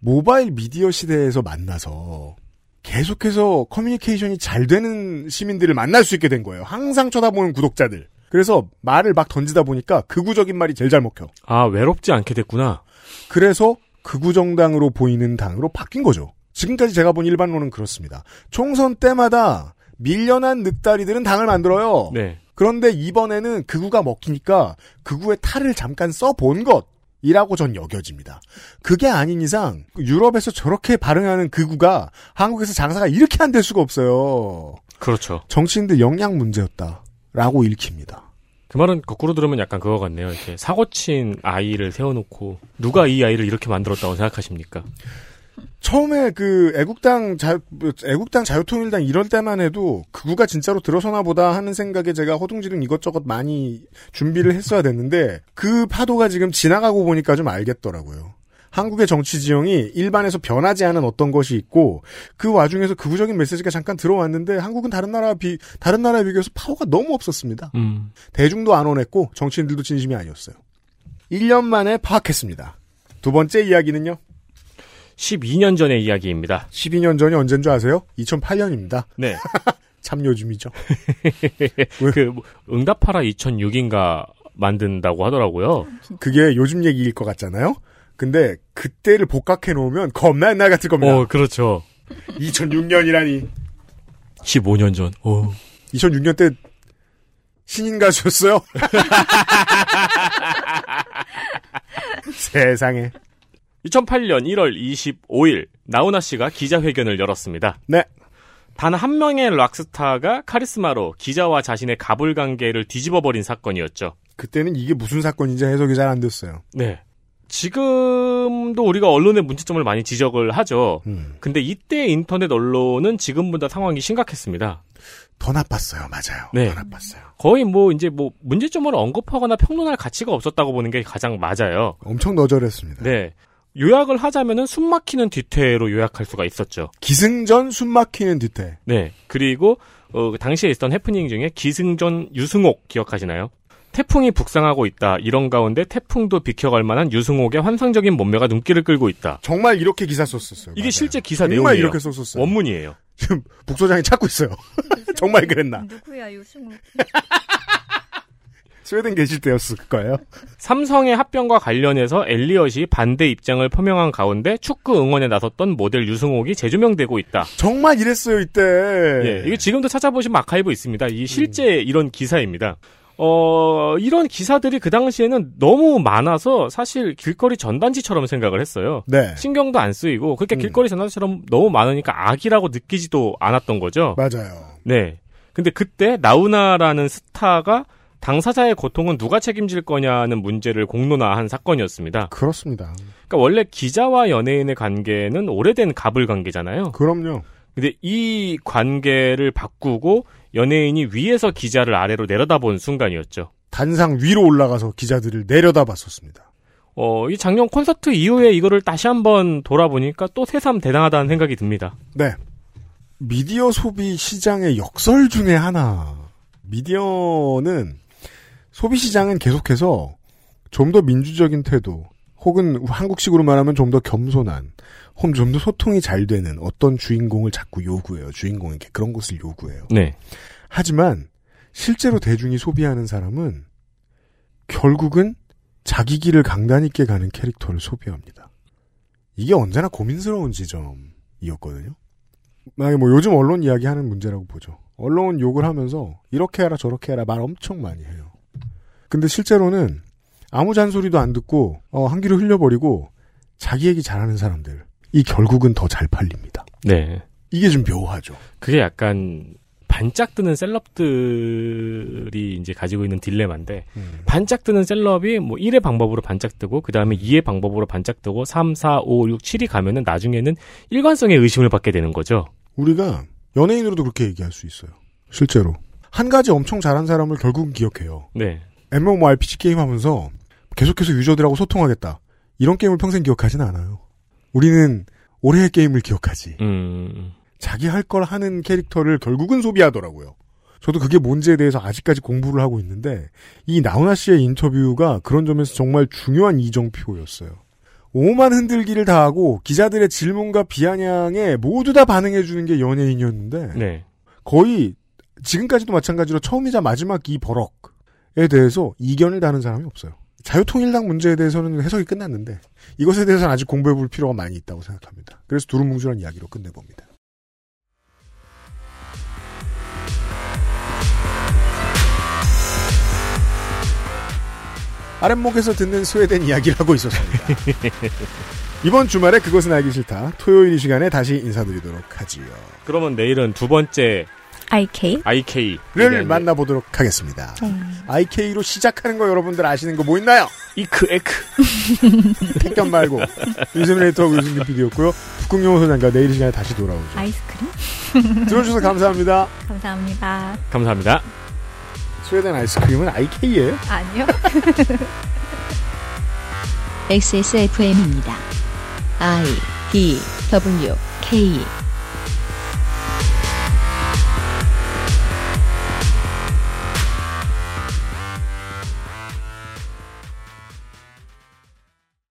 모바일 미디어 시대에서 만나서 계속해서 커뮤니케이션이 잘 되는 시민들을 만날 수 있게 된 거예요. 항상 쳐다보는 구독자들. 그래서 말을 막 던지다 보니까 극우적인 말이 제일 잘 먹혀. 아, 외롭지 않게 됐구나. 그래서 극우정당으로 보이는 당으로 바뀐 거죠. 지금까지 제가 본 일반론은 그렇습니다. 총선 때마다 밀려난 늑다리들은 당을 만들어요. 네. 그런데 이번에는 극우가 먹히니까 극우의 탈을 잠깐 써본 것. 이라고 전 여겨집니다. 그게 아닌 이상 유럽에서 저렇게 발흥하는 극우가 한국에서 장사가 이렇게 안 될 수가 없어요. 그렇죠. 정치인들 역량 문제였다라고 읽힙니다. 그 말은 거꾸로 들으면 약간 그거 같네요. 이렇게 사고친 아이를 세워놓고 누가 이 아이를 이렇게 만들었다고 생각하십니까? 처음에 그 애국당 자, 애국당 자유통일당 이럴 때만 해도 극우가 진짜로 들어서나 보다 하는 생각에 제가 허둥지둥 이것저것 많이 준비를 했어야 됐는데 그 파도가 지금 지나가고 보니까 좀 알겠더라고요. 한국의 정치 지형이 일반에서 변하지 않은 어떤 것이 있고 그 와중에서 극우적인 메시지가 잠깐 들어왔는데 한국은 다른 나라 비 다른 나라에 비교해서 파워가 너무 없었습니다. 음. 대중도 안 원했고 정치인들도 진심이 아니었어요. 일 년 만에 파악했습니다. 두 번째 이야기는요. 십이 년 전의 이야기입니다. 십이 년 전이 언제인 줄 아세요? 이천팔 년입니다. 네. 참 요즘이죠. 그 응답하라 이천육인가 만든다고 하더라고요. 그게 요즘 얘기일 것 같잖아요. 근데 그때를 복각해 놓으면 겁나 옛날 같을 겁니다. 어, 그렇죠. 이천육 년이라니. 십오 년 전. 오. 이천육 년 때 신인 가수였어요. 세상에. 이천팔 년 일월 이십오일 나훈아 씨가 기자회견을 열었습니다. 네. 단 한 명의 락스타가 카리스마로 기자와 자신의 가불관계를 뒤집어버린 사건이었죠. 그때는 이게 무슨 사건인지 해석이 잘 안 됐어요. 네. 지금도 우리가 언론의 문제점을 많이 지적을 하죠. 음. 근데 이때 인터넷 언론은 지금보다 상황이 심각했습니다. 더 나빴어요. 맞아요. 네. 더 나빴어요. 거의 뭐 이제 뭐 문제점을 언급하거나 평론할 가치가 없었다고 보는 게 가장 맞아요. 엄청 너절했습니다. 네. 요약을 하자면은 숨막히는 뒤태로 요약할 수가 있었죠. 기승전 숨막히는 뒤태. 네. 그리고 어, 그 당시에 있었던 해프닝 중에 기승전 유승옥 기억하시나요? 태풍이 북상하고 있다. 이런 가운데 태풍도 비켜갈 만한 유승옥의 환상적인 몸매가 눈길을 끌고 있다. 정말 이렇게 기사 썼었어요. 이게 맞아요. 실제 기사 정말 내용이에요. 정말 이렇게 썼었어요. 원문이에요. 지금 북소장이 찾고 있어요. 정말 그랬나? 누구야 유승옥? 스웨덴 계실 때였을 거예요. 삼성의 합병과 관련해서 엘리엇이 반대 입장을 표명한 가운데 축구 응원에 나섰던 모델 유승옥이 재조명되고 있다. 정말 이랬어요 이때. 예, 이게 지금도 찾아보시면 아카이브 있습니다. 이 실제 음. 이런 기사입니다. 어, 이런 기사들이 그 당시에는 너무 많아서 사실 길거리 전단지처럼 생각을 했어요. 네. 신경도 안 쓰이고 그렇게 음. 길거리 전단지처럼 너무 많으니까 악이라고 느끼지도 않았던 거죠. 맞아요. 네. 근데 그때 나훈아라는 스타가 당사자의 고통은 누가 책임질 거냐는 문제를 공론화한 사건이었습니다. 그렇습니다. 그러니까 원래 기자와 연예인의 관계는 오래된 갑을 관계잖아요. 그럼요. 근데 이 관계를 바꾸고 연예인이 위에서 기자를 아래로 내려다본 순간이었죠. 단상 위로 올라가서 기자들을 내려다봤었습니다. 어, 이 작년 콘서트 이후에 이거를 다시 한번 돌아보니까 또 새삼 대단하다는 생각이 듭니다. 네. 미디어 소비 시장의 역설 중에 하나. 미디어는 소비시장은 계속해서 좀 더 민주적인 태도 혹은 한국식으로 말하면 좀 더 겸손한 혹은 좀 더 소통이 잘 되는 어떤 주인공을 자꾸 요구해요. 주인공에게 그런 것을 요구해요. 네. 하지만 실제로 대중이 소비하는 사람은 결국은 자기 길을 강단 있게 가는 캐릭터를 소비합니다. 이게 언제나 고민스러운 지점이었거든요. 만약에 뭐 요즘 언론 이야기하는 문제라고 보죠. 언론 욕을 하면서 이렇게 해라 저렇게 해라 말 엄청 많이 해요. 근데 실제로는 아무 잔소리도 안 듣고 어, 한기로 흘려버리고 자기 얘기 잘하는 사람들 이 결국은 더 잘 팔립니다. 네, 이게 좀 묘하죠. 그게 약간 반짝 뜨는 셀럽들이 이제 가지고 있는 딜레마인데, 음. 반짝 뜨는 셀럽이 뭐 일의 방법으로 반짝 뜨고, 그 다음에 이의 방법으로 반짝 뜨고, 삼, 사, 오, 육, 칠이 가면은 나중에는 일관성의 의심을 받게 되는 거죠. 우리가 연예인으로도 그렇게 얘기할 수 있어요. 실제로. 한 가지 엄청 잘한 사람을 결국은 기억해요. 네. MMORPG 게임 하면서 계속해서 유저들하고 소통하겠다. 이런 게임을 평생 기억하진 않아요. 우리는 올해의 게임을 기억하지. 음. 자기 할 걸 하는 캐릭터를 결국은 소비하더라고요. 저도 그게 뭔지에 대해서 아직까지 공부를 하고 있는데 이 나훈아 씨의 인터뷰가 그런 점에서 정말 중요한 이정표였어요. 오만 흔들기를 다하고 기자들의 질문과 비아냥에 모두 다 반응해주는 게 연예인이었는데 네. 거의 지금까지도 마찬가지로 처음이자 마지막 이 버럭에 대해서 이견을 다하는 사람이 없어요. 자유통일당 문제에 대해서는 해석이 끝났는데 이것에 대해서는 아직 공부해볼 필요가 많이 있다고 생각합니다. 그래서 두루뭉술한 이야기로 끝내봅니다. 아랫목에서 듣는 스웨덴 이야기를 하고 있었습니다. 이번 주말에 그것은 알기 싫다. 토요일 이 시간에 다시 인사드리도록 하지요. 그러면 내일은 두 번째 아이케이? 아이케이를 만나보도록 하겠습니다. 음. 아이케이로 시작하는 거 여러분들 아시는 거 뭐 있나요? 이크, 에크. 택견 말고. 유승민 에디터하고 유승민 피디였고요. 북극여우 소장과 내일 이 시간에 다시 돌아오죠. 아이스크림? 들어주셔서 감사합니다. 감사합니다. 감사합니다. 스웨덴 아이스크림은 아이케이예요? 아니요. 엑스에스에프엠입니다. I, D, W, K